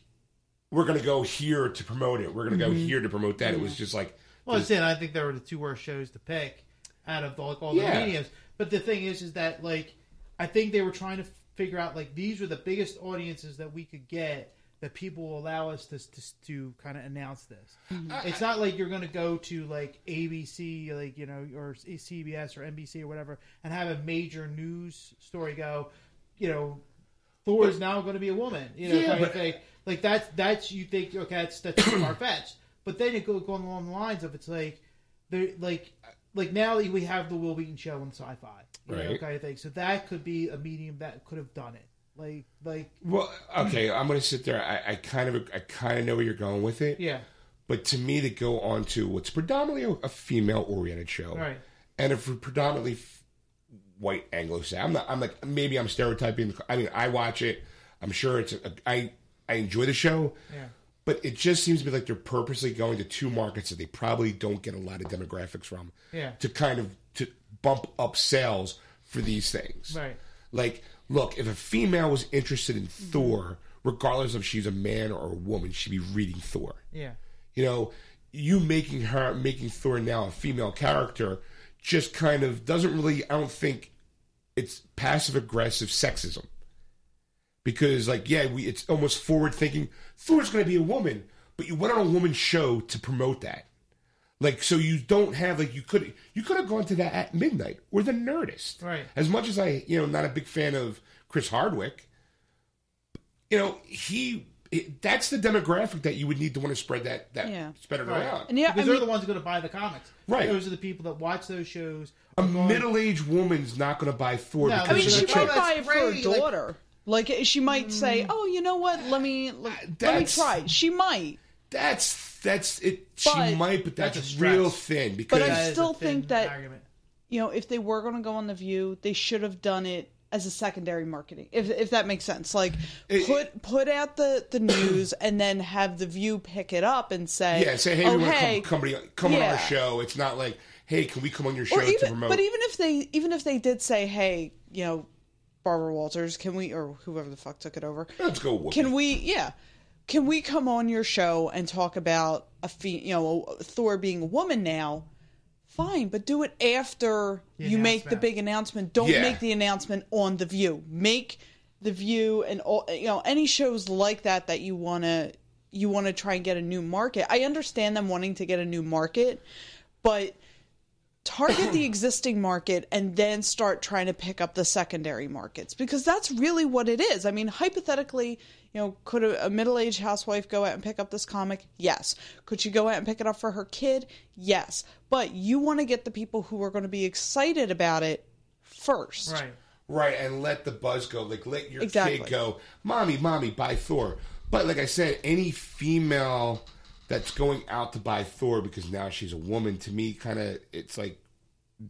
we're going to go here to promote it. We're going to go here to promote that. Yeah. It was just like... Well, that's it. I think there were the two worst shows to pick out of all the mediums. But the thing is that like, I think they were trying to figure out like, these were the biggest audiences that we could get that people will allow us to kind of announce this. It's not like you're going to go to like ABC, like, you know, or CBS or NBC or whatever, and have a major news story go, you know, Thor is now going to be a woman. You know, like that's you think okay, that's far fetched. But then it goes along the lines of it's like, they like now we have the Will Wheaton show on Sci-Fi, you know, kind of thing. So that could be a medium that could have done it. Well, okay, I'm going to sit there. I kind of know where you're going with it. Yeah. But to me, to go on to what's predominantly a female-oriented show, right? And if we're predominantly white Anglo-Saxon, I'm like maybe I'm stereotyping. I mean, I watch it. I'm sure it's. I enjoy the show. Yeah. But it just seems to me like they're purposely going to two markets that they probably don't get a lot of demographics from. Yeah. To kind of to bump up sales for these things. Right. Like, look, if a female was interested in Thor, regardless of if she's a man or a woman, she'd be reading Thor. Yeah. You know, you making Thor now a female character just kind of doesn't really, I don't think it's passive-aggressive sexism. Because, like, it's almost forward-thinking, Thor's going to be a woman, but you went on a woman's show to promote that. Like, so you don't have, like, you could have gone to that at midnight or the Nerdist. Right. As much as I, you know, not a big fan of Chris Hardwick, you know, that's the demographic that you would need to want to spread that around. And because they're the ones who are going to buy the comics. Right. Those are the people that watch those shows. A middle-aged woman's not going to buy Thor. No, because she might buy it for her daughter. Like, she might say, oh, you know what, let me try. She might. That's it. She might, but that's real thin. Because but I still think that, you know, if they were going to go on The View, they should have done it as a secondary marketing, if that makes sense. Like, put out the news and then have The View pick it up and say, hey, we want to come on our show. It's not like, hey, can we come on your show to promote? But even if they did say, hey, you know, Barbara Walters, can we, or whoever the fuck took it over, let's go. Whoopee. Can we come on your show and talk about Thor being a woman now? Fine, but do it after you make the big announcement. Don't make the announcement on The View. Make The View and all, you know, any shows like that you want to try and get a new market. I understand them wanting to get a new market, but target the existing market and then start trying to pick up the secondary markets, because that's really what it is. I mean, hypothetically, you know, could a middle-aged housewife go out and pick up this comic? Yes. Could she go out and pick it up for her kid? Yes. But you want to get the people who are going to be excited about it first. Right. Right, and let the buzz go. Like, let your kid go, "Mommy, Mommy, buy Thor." But like I said, any female that's going out to buy Thor because now she's a woman, to me, kind of, it's like,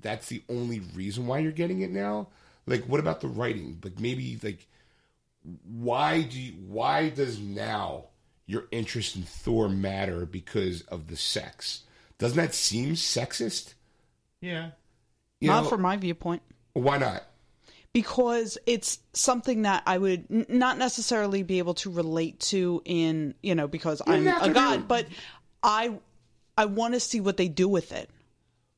that's the only reason why you're getting it now. Like, what about the writing? Like, maybe, like, why does now your interest in Thor matter because of the sex? Doesn't that seem sexist? Yeah. You not know, from my viewpoint. Why not? Because it's something that I would not necessarily be able to relate to in, you know, because you're I'm a god, but I want to see what they do with it.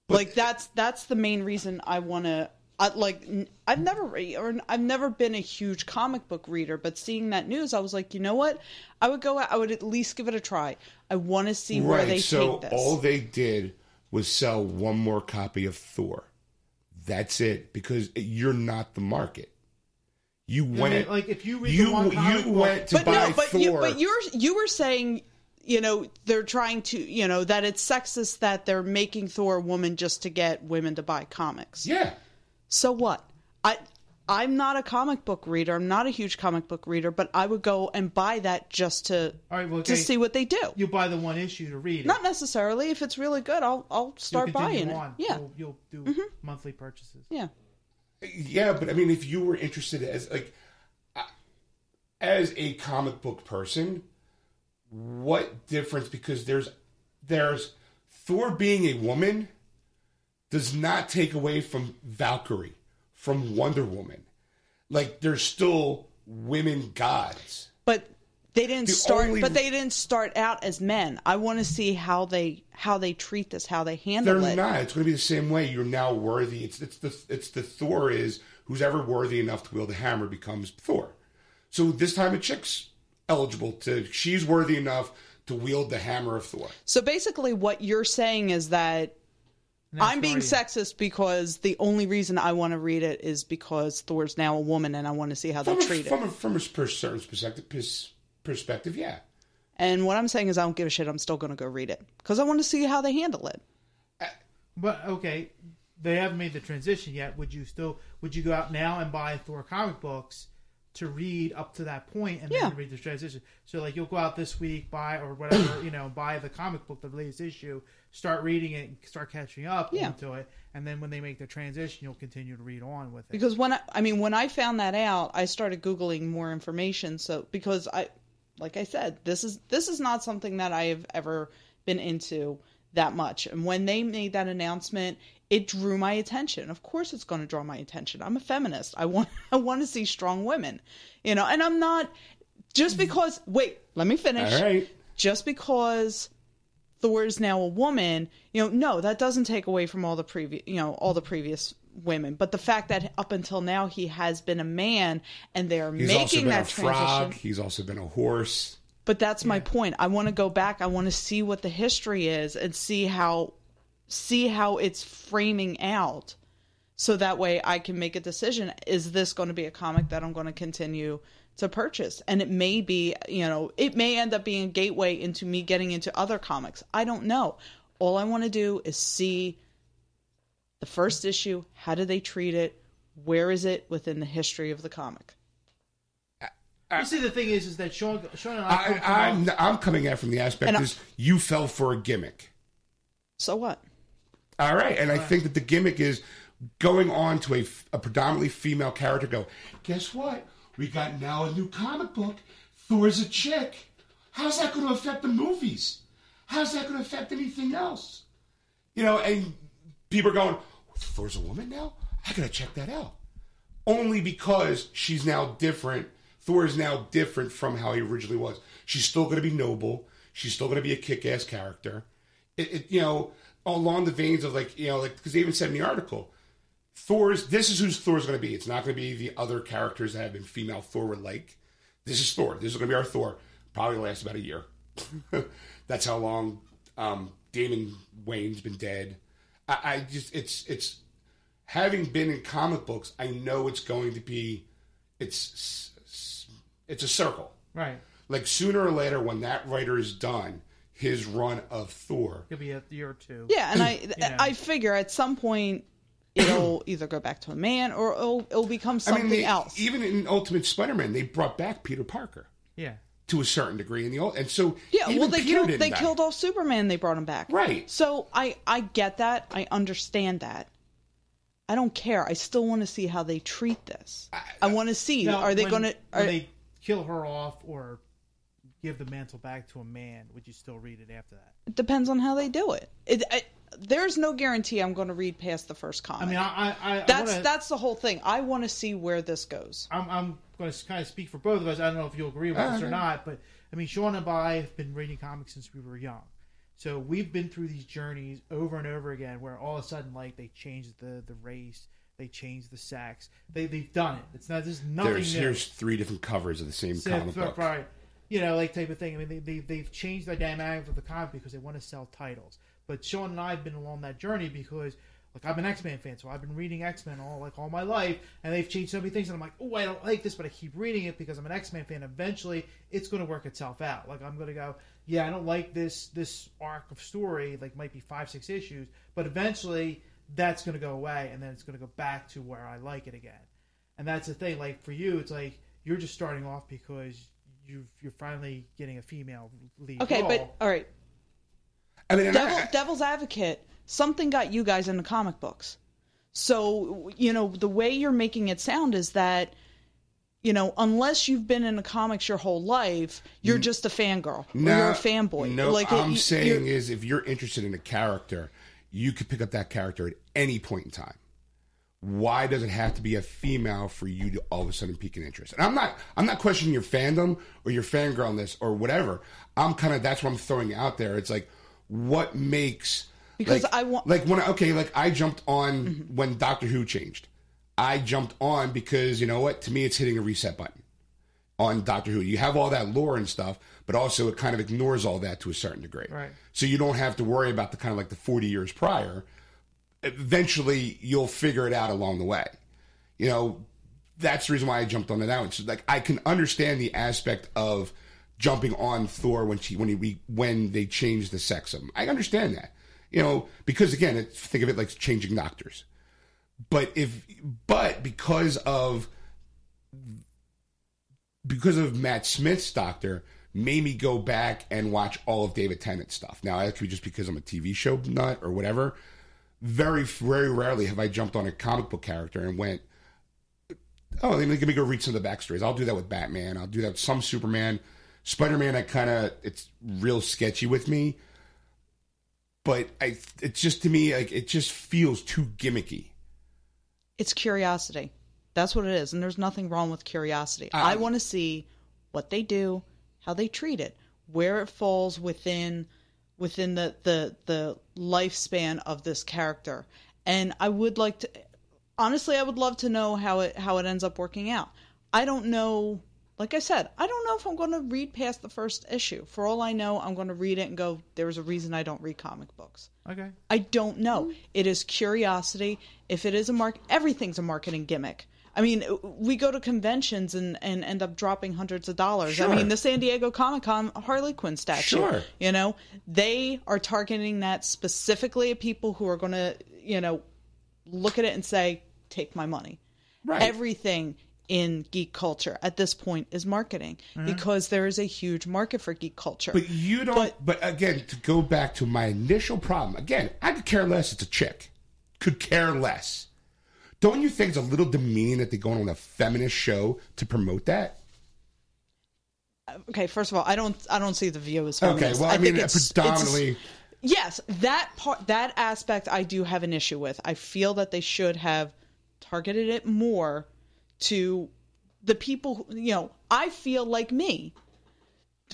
But, like, that's the main reason I want to, like, I've never been a huge comic book reader, but seeing that news, I was like, you know what? I would go out, I would at least give it a try. I want to see where they take this. So all they did was sell one more copy of Thor. That's it, because you're not the market. You went, I mean, like, if you read you, the one comic you book, went to but buy no, but Thor. You were saying, you know, they're trying to, you know, that it's sexist that they're making Thor a woman just to get women to buy comics. Yeah. So what? I'm not a comic book reader. I'm not a huge comic book reader, but I would go and buy that just to to see what they do. You buy the one issue to read it. Not necessarily. If it's really good, I'll start buying it. Yeah, you'll do monthly purchases. Yeah, yeah, but I mean, if you were interested as a comic book person, what difference? Because there's Thor being a woman does not take away from Valkyrie. From Wonder Woman. Like, they're still women gods. But they didn't start out as men. I want to see how they treat this, how they handle it. They're not. It's going to be the same way. You're now worthy. It's the Thor is who's ever worthy enough to wield a hammer becomes Thor. So this time a chick's eligible she's worthy enough to wield the hammer of Thor. So basically what you're saying is that I'm being sexist because the only reason I want to read it is because Thor's now a woman and I want to see how they treat it. From a certain perspective, yeah. And what I'm saying is I don't give a shit. I'm still going to go read it because I want to see how they handle it. But, okay, they haven't made the transition yet. Would you go out now and buy Thor comic books to read up to that point and then read the transition? So, like, you'll go out this week, buy or whatever, you know, buy the comic book, the latest issue, start reading it and start catching up into it, and then when they make the transition, you'll continue to read on with it. Because when I found that out, I started Googling more information. So because I, like I said, this is not something that I have ever been into that much. And when they made that announcement, it drew my attention. Of course, it's going to draw my attention. I'm a feminist. I want to see strong women, you know. And I'm not just because. Wait, let me finish. All right. Just because Thor is now a woman, you know, no, that doesn't take away from all the previous women. But the fact that up until now he has been a man and they are making that transition. He's also been a horse. But that's my point. I want to go back. I want to see what the history is and see how it's framing out. So that way I can make a decision. Is this going to be a comic that I'm going to continue to purchase? And it may be, you know, it may end up being a gateway into me getting into other comics. I don't know. All I want to do is see the first issue. How do they treat it? Where is it within the history of the comic? You see, the thing is that Sean and I'm coming at from the aspect is you fell for a gimmick. So what? All right. And I think that the gimmick is going on to a predominantly female character, go, guess what? We got now a new comic book. Thor's a chick. How's that going to affect the movies? How's that going to affect anything else? You know, and people are going, Thor's a woman now? I got to check that out. Only because she's now different. Thor is now different from how he originally was. She's still going to be noble. She's still going to be a kick-ass character. It you know, along the veins of, like, you know, like, because they even said in the article, this is who Thor's going to be. It's not going to be the other characters that have been female Thor were like. This is Thor. This is going to be our Thor. Probably lasts about a year. That's how long Damon Wayne's been dead. I just having been in comic books, I know it's going to be, it's a circle. Right. Like sooner or later when that writer is done, his run of Thor. He'll be a year or two. Yeah, and I you know. I figure at some point it'll either go back to a man or it'll become something else. Even in Ultimate Spider-Man, they brought back Peter Parker. Yeah. To a certain degree in the old, and so yeah, even well, they killed off Superman. They brought him back, right? So I get that. I understand that. I don't care. I still want to see how they treat this. I want to see when they kill her off or give the mantle back to a man? Would you still read it after that? It depends on how they do it. There's no guarantee I'm going to read past the first comic. I mean, that's the whole thing. I want to see where this goes. I'm going to kind of speak for both of us. I don't know if you'll agree with us or not, but I mean, Sean and I have been reading comics since we were young, so we've been through these journeys over and over again, where all of a sudden, like they changed the race, they changed the sex, they've done it. It's not just nothing. There's three different covers of the same comic book, right? You know, like type of thing. I mean, they've changed the dynamics of the comic because they want to sell titles. But Sean and I have been along that journey because, like, I'm an X-Men fan, so I've been reading X-Men all my life, and they've changed so many things, and I'm like, oh, I don't like this, but I keep reading it because I'm an X-Men fan. Eventually, it's going to work itself out. Like, I'm going to go, yeah, I don't like this arc of story, like, might be 5-6 issues, but eventually, that's going to go away, and then it's going to go back to where I like it again. And that's the thing, like, for you, it's like, you're just starting off because you're finally getting a female lead. Okay, but, all right. I mean, devil's advocate, something got you guys into comic books. So, you know, the way you're making it sound is that, you know, unless you've been into comics your whole life, you're just a fangirl. No, you're a fanboy. No, like, what I'm saying is if you're interested in a character, you could pick up that character at any point in time. Why does it have to be a female for you to all of a sudden pique an interest? And I'm not questioning your fandom or your fangirlness or whatever. That's what I'm throwing out there. It's like, what makes, because like, I jumped on when Doctor Who changed. I jumped on because, you know what, to me it's hitting a reset button on Doctor Who. You have all that lore and stuff, but also it kind of ignores all that to a certain degree. Right. So you don't have to worry about the kind of like the 40 years prior. Eventually you'll figure it out along the way. You know, that's the reason why I jumped onto that one. So like I can understand the aspect of jumping on Thor when they changed the sex of him. I understand that, you know, because again, think of it like changing doctors. But because of Matt Smith's Doctor, made me go back and watch all of David Tennant's stuff. Now, that could be just because I'm a TV show nut or whatever. Very, very rarely have I jumped on a comic book character and went, oh, let me go read some of the backstories. I'll do that with Batman. I'll do that with some Superman. Spider-Man, it's real sketchy with me, but it's just, to me, like, it just feels too gimmicky. It's curiosity. That's what it is, and there's nothing wrong with curiosity. I want to see what they do, how they treat it, where it falls within the lifespan of this character, and I would like to, honestly, I would love to know how it ends up working out. I don't know. Like I said, I don't know if I'm going to read past the first issue. For all I know, I'm going to read it and go, there's a reason I don't read comic books. Okay. I don't know. It is curiosity. If it is everything's a marketing gimmick. I mean, we go to conventions and end up dropping hundreds of dollars. Sure. I mean, the San Diego Comic-Con Harley Quinn statue. Sure. You know, they are targeting that specifically at people who are going to, you know, look at it and say, take my money. Right. Everything in geek culture at this point is marketing, because there is a huge market for geek culture. But you don't. But again, to go back to my initial problem, again, I could care less. It's a chick. Could care less. Don't you think it's a little demeaning that they go on a feminist show to promote that? Okay, first of all, I don't see the view as feminist. Okay, well, I mean, think it's predominantly. Yes, that part, that aspect, I do have an issue with. I feel that they should have targeted it more to the people who, you know, I feel like me,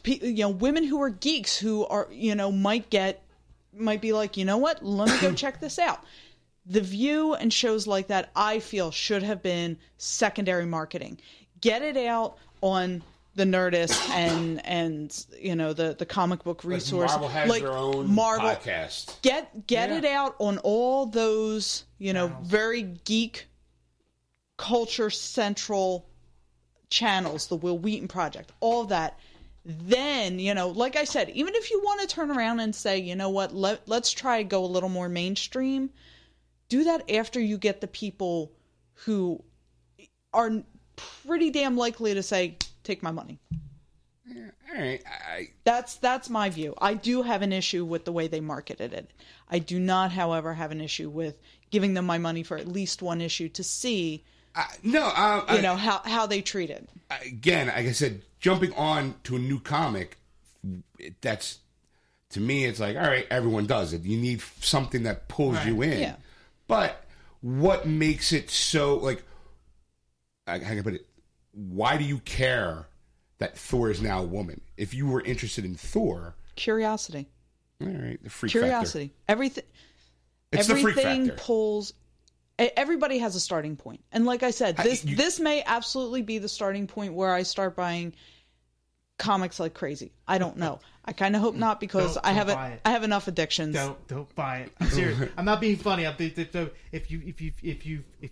you know, women who are geeks who are, you know, might be like, you know what, let me go check this out. The View and shows like that, I feel, should have been secondary marketing. Get it out on the Nerdist and you know the comic book resource. Marvel has their own podcast. Get it out on all those very geek culture central channels. The Will Wheaton Project, all that. Then, like I said, even if you want to turn around and say, you know what, let's try to go a little more mainstream, do that after you get the people who are pretty damn likely to say, take my money. All right. That's my view. I do have an issue with the way they marketed it. I do not, however, have an issue with giving them my money for at least one issue to see how they treat it. Again, like I said, jumping on to a new comic, that's, to me, it's like, all right, everyone does it. You need something that pulls you in. Yeah. But what makes it so, like, how can I put it? Why do you care that Thor is now a woman? If you were interested in Thor... Curiosity. All right, the freak curiosity. Factor. Everything pulls... Everybody has a starting point. And like I said, this may absolutely be the starting point where I start buying comics like crazy. I don't know. I kind of hope not, because I have enough addictions. Don't buy it. I'm serious. I'm not being funny. If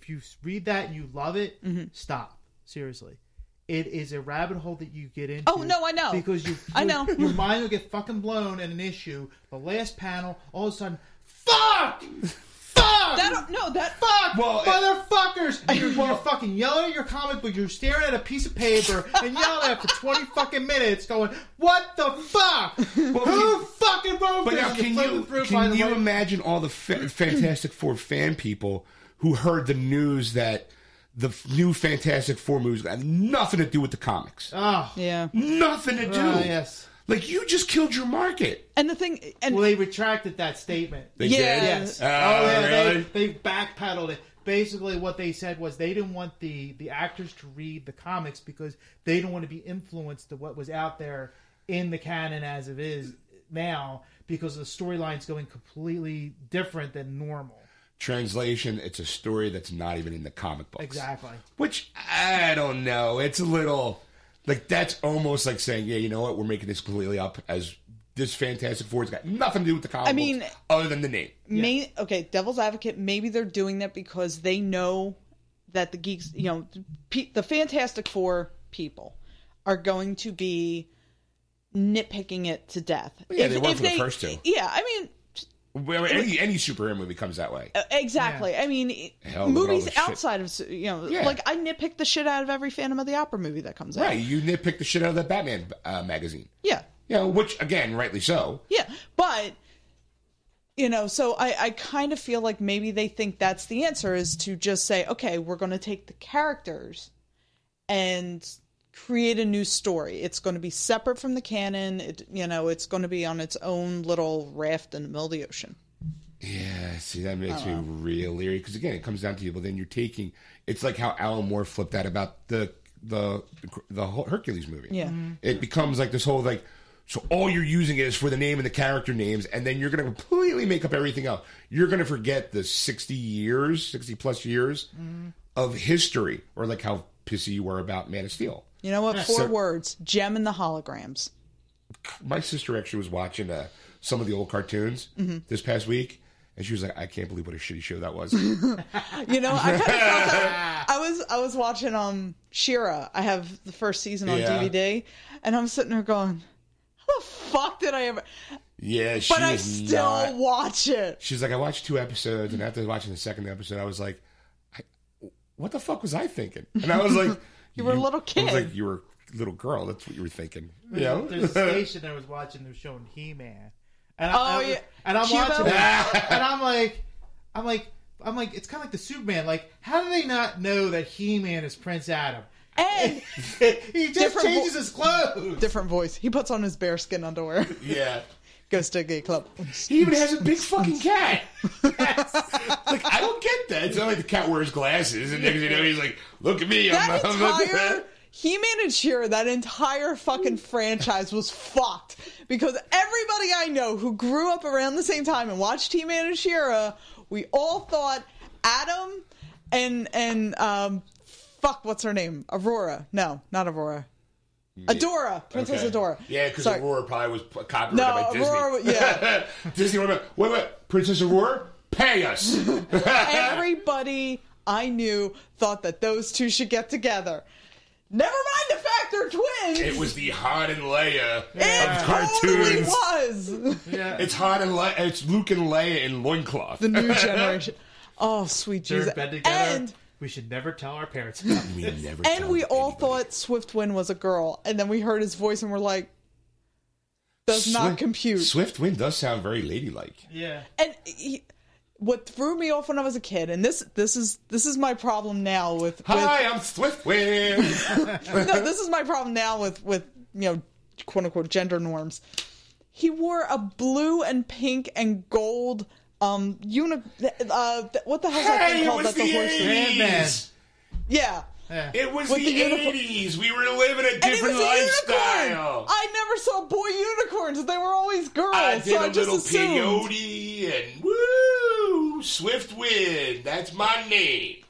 you read that and you love it, stop. Seriously. It is a rabbit hole that you get into. Oh, no, I know. Because I know. Your mind will get fucking blown in an issue. The last panel, all of a sudden, fuck! Motherfuckers! You are fucking yelling at your comic book. You're staring at a piece of paper and yelling at it for 20 fucking minutes, going, "What the fuck? Who fucking wrote this?" Now, can you imagine all the Fantastic Four fan people who heard the news that the new Fantastic Four movies had nothing to do with the comics? Oh, yeah, nothing to do. Yes. Like, you just killed your market. And the thing... they retracted that statement. They did? Yes. Really? They backpedaled it. Basically, what they said was they didn't want the actors to read the comics because they didn't want to be influenced to what was out there in the canon as it is now, because the storyline's going completely different than normal. Translation, it's a story that's not even in the comic books. Exactly. Which, I don't know. It's a little... Like, that's almost like saying, yeah, you know what, we're making this completely up, as this Fantastic Four's got nothing to do with the comic books other than the name. Okay, devil's advocate, maybe they're doing that because they know that the geeks, the Fantastic Four people are going to be nitpicking it to death. Well, yeah, they were for the first two. Yeah, I mean... Well, any superhero movie comes that way. Exactly. Yeah. I mean, movies outside of, like, I nitpick the shit out of every Phantom of the Opera movie that comes out. Right, you nitpick the shit out of that Batman magazine. Yeah. Which, again, rightly so. Yeah, but, so I kind of feel like maybe they think that's the answer, is to just say, okay, we're going to take the characters and create a new story. It's going to be separate from the canon. It's going to be on its own little raft in the middle of the ocean. Yeah, see, that makes me real leery, because again, it comes down to you. But then you're taking. It's like how Alan Moore flipped out about the whole Hercules movie. Yeah, it becomes like this whole like. So all you're using is for the name and the character names, and then you're going to completely make up everything else. You're going to forget the 60 plus years of history, or like how pissy you were about Man of Steel. You know what? 4 words. Gem and the Holograms. My sister actually was watching some of the old cartoons this past week, and she was like, I can't believe what a shitty show that was. I kind of felt that. I was watching She-Ra. I have the first season on DVD, and I'm sitting there going, how the fuck did I ever... Yeah, she But I still watch it. She's like, I watched 2 episodes, and after watching the second episode, I was like, what the fuck was I thinking? And I was like... You were a little kid. I was like, you were a little girl. That's what you were thinking. There's a station that was watching. They were showing He-Man, and I'm watching that, and I'm like, it's kind of like the Superman. Like, how do they not know that He-Man is Prince Adam? And he just changes his clothes. Different voice. He puts on his bearskin underwear. Yeah. Goes to a gay club. He even has a big fucking cat. Yes. Like, I don't get that. It's not like the cat wears glasses, and next he's like, look at me. He-Man and She-Ra, that entire fucking franchise was fucked, because everybody I know who grew up around the same time and watched He-Man and She-Ra, we all thought Adam and what's her name? Aurora. No, not Aurora. Adora, Princess Adora. Yeah, because Aurora probably was copyrighted by Disney. Aurora, yeah. Disney, wait, Princess Aurora, pay us. Everybody I knew thought that those two should get together. Never mind the fact they're twins. It was the Han and Leia of cartoons. Totally was. Yeah. It's Han and Leia. It's Luke and Leia in loincloth. The new generation. Oh, sweet Jesus! They're in bed together. And we should never tell our parents about this. We all thought Swiftwind was a girl, and then we heard his voice, and we're like, does not compute. Swiftwind does sound very ladylike. Yeah. And what threw me off when I was a kid, and this is my problem now with hi, I'm Swiftwind. No, this is my problem now with quote unquote gender norms. He wore a blue and pink and gold. What the hell is that thing called? That's the horse man. Yeah. It was the 80s. We were living a different lifestyle. I never saw boy unicorns. They were always girls. I did a little peyote and woo, Swiftwind. That's my name.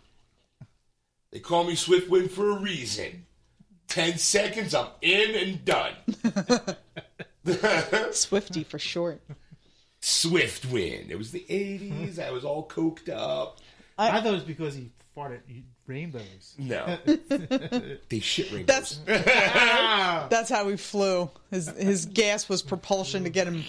They call me Swiftwind for a reason. 10 seconds, I'm in and done. Swifty for short. Swiftwind. It was the 80s. I was all coked up. I thought it was because he farted rainbows. No. They shit rainbows. That's how he flew. His gas was propulsion to get him.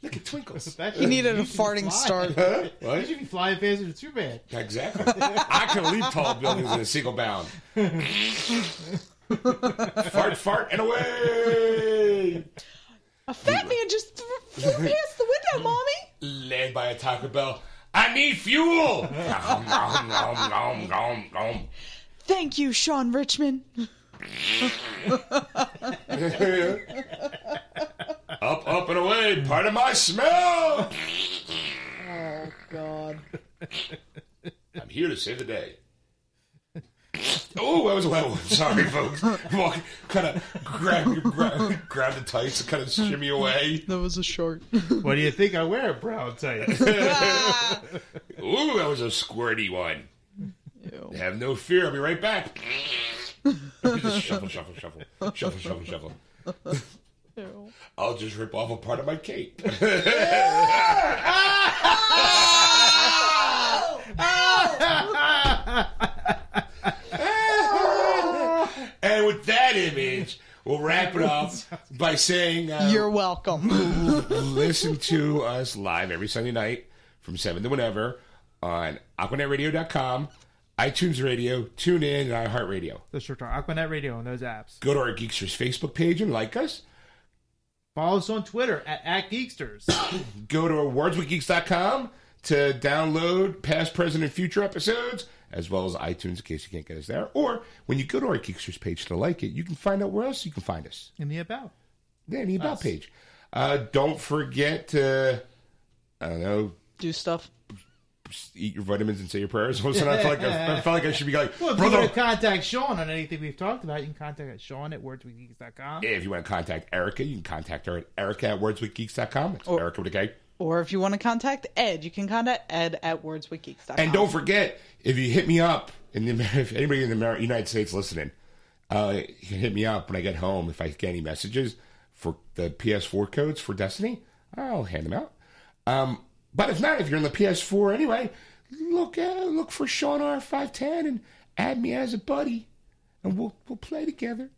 Look at Twinkles. He needed a farting start. Huh? You should be flying faster than Superman. Exactly. I can leap tall buildings in a single bound. Fart, and away! A fat man just flew past the window, Mommy. Led by a Taco Bell. I need fuel. Thank you, Sean Richmond. Up and away. Part of my smell. Oh, God. I'm here to save the day. Oh, that was a loud one. Sorry, folks. Kind of grab the tights and kind of shimmy away. That was a short. What do you think I wear, brown tights? Ooh, that was a squirty one. Ew. Have no fear. I'll be right back. Just shuffle. Shuffle. Ew. I'll just rip off a part of my cape. And with that image, we'll wrap it up by saying... you're welcome. Listen to us live every Sunday night from 7 to whenever on AquanetRadio.com, iTunes Radio, TuneIn, and iHeartRadio. Let's search on Aquanet Radio and those apps. Go to our Geeksters Facebook page and like us. Follow us on Twitter at Geeksters. Go to awardswithgeeks.com to download past, present, and future episodes, as well as iTunes, in case you can't get us there. Or, when you go to our Geeksters page to like it, you can find out where else you can find us. In the About. Yeah, in the About page. Don't forget to, do stuff. Eat your vitamins and say your prayers. Once I felt like I should be like, well, if brother, you want to contact Sean on anything we've talked about, you can contact Sean at wordswithgeeks.com. If you want to contact Erica, you can contact her at erica@wordswithgeeks.com. It's Erica with a K. Or if you want to contact Ed, you can contact Ed at wordswithgeeks.com. And don't forget, if you hit me up, if anybody in the United States listening, you can hit me up when I get home. If I get any messages for the PS4 codes for Destiny, I'll hand them out. But if not, if you're in the PS4 anyway, look for Sean R510 and add me as a buddy, and we'll play together.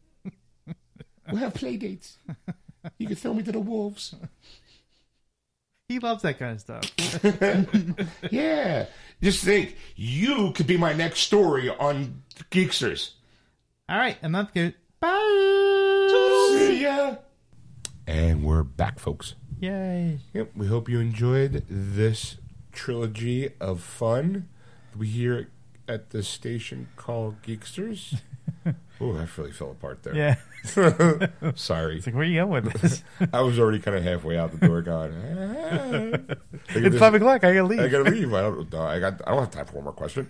We'll have play dates. You can throw me to the wolves. He loves that kind of stuff. Yeah. Just think, you could be my next story on Geeksters. All right, and that's good. Bye. See ya. And we're back, folks. Yay. Yep, we hope you enjoyed this trilogy of fun we hear at the station called Geeksters. Oh, I really fell apart there. Yeah. Sorry. It's like, where are you going with this? I was already kind of halfway out the door going, it's 5 o'clock. I got to leave. I don't have time for one more question.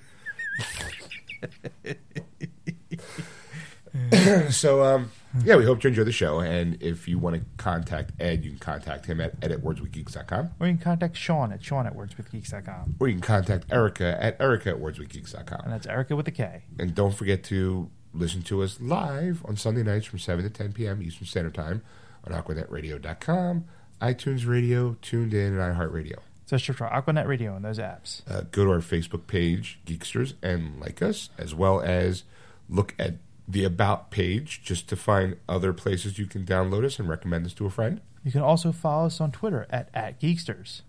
So, we hope you enjoy the show. And if you want to contact Ed, you can contact him at ed@wordswithgeeks.com. Or you can contact Sean at sean@wordswithgeeks.com. Or you can contact Erica at erica@wordswithgeeks.com. And that's Erica with a K. And don't forget to... Listen to us live on Sunday nights from 7 to 10 p.m. Eastern Standard Time on AquanetRadio.com, iTunes Radio, TuneIn, and iHeartRadio. So search for Aquanet Radio and those apps. Go to our Facebook page, Geeksters, and like us, as well as look at the About page just to find other places you can download us and recommend us to a friend. You can also follow us on Twitter at Geeksters.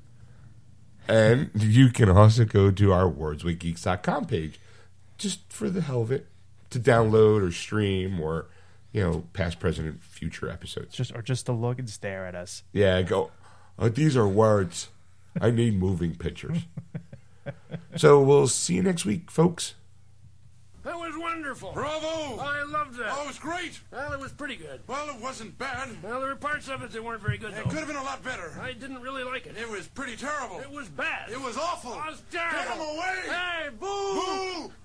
And you can also go to our wordswithgeeks.com page just for the hell of it to download or stream or, you know, past, present, future episodes. Just to look and stare at us. Yeah, go, oh, these are words. I need moving pictures. So we'll see you next week, folks. That was wonderful. Bravo. I loved that. Oh, it was great. Well, it was pretty good. Well, it wasn't bad. Well, there were parts of it that weren't very good, though. It could have been a lot better. I didn't really like it. It was pretty terrible. It was bad. It was awful. I was terrible. Get him away. Hey, boo. Boo.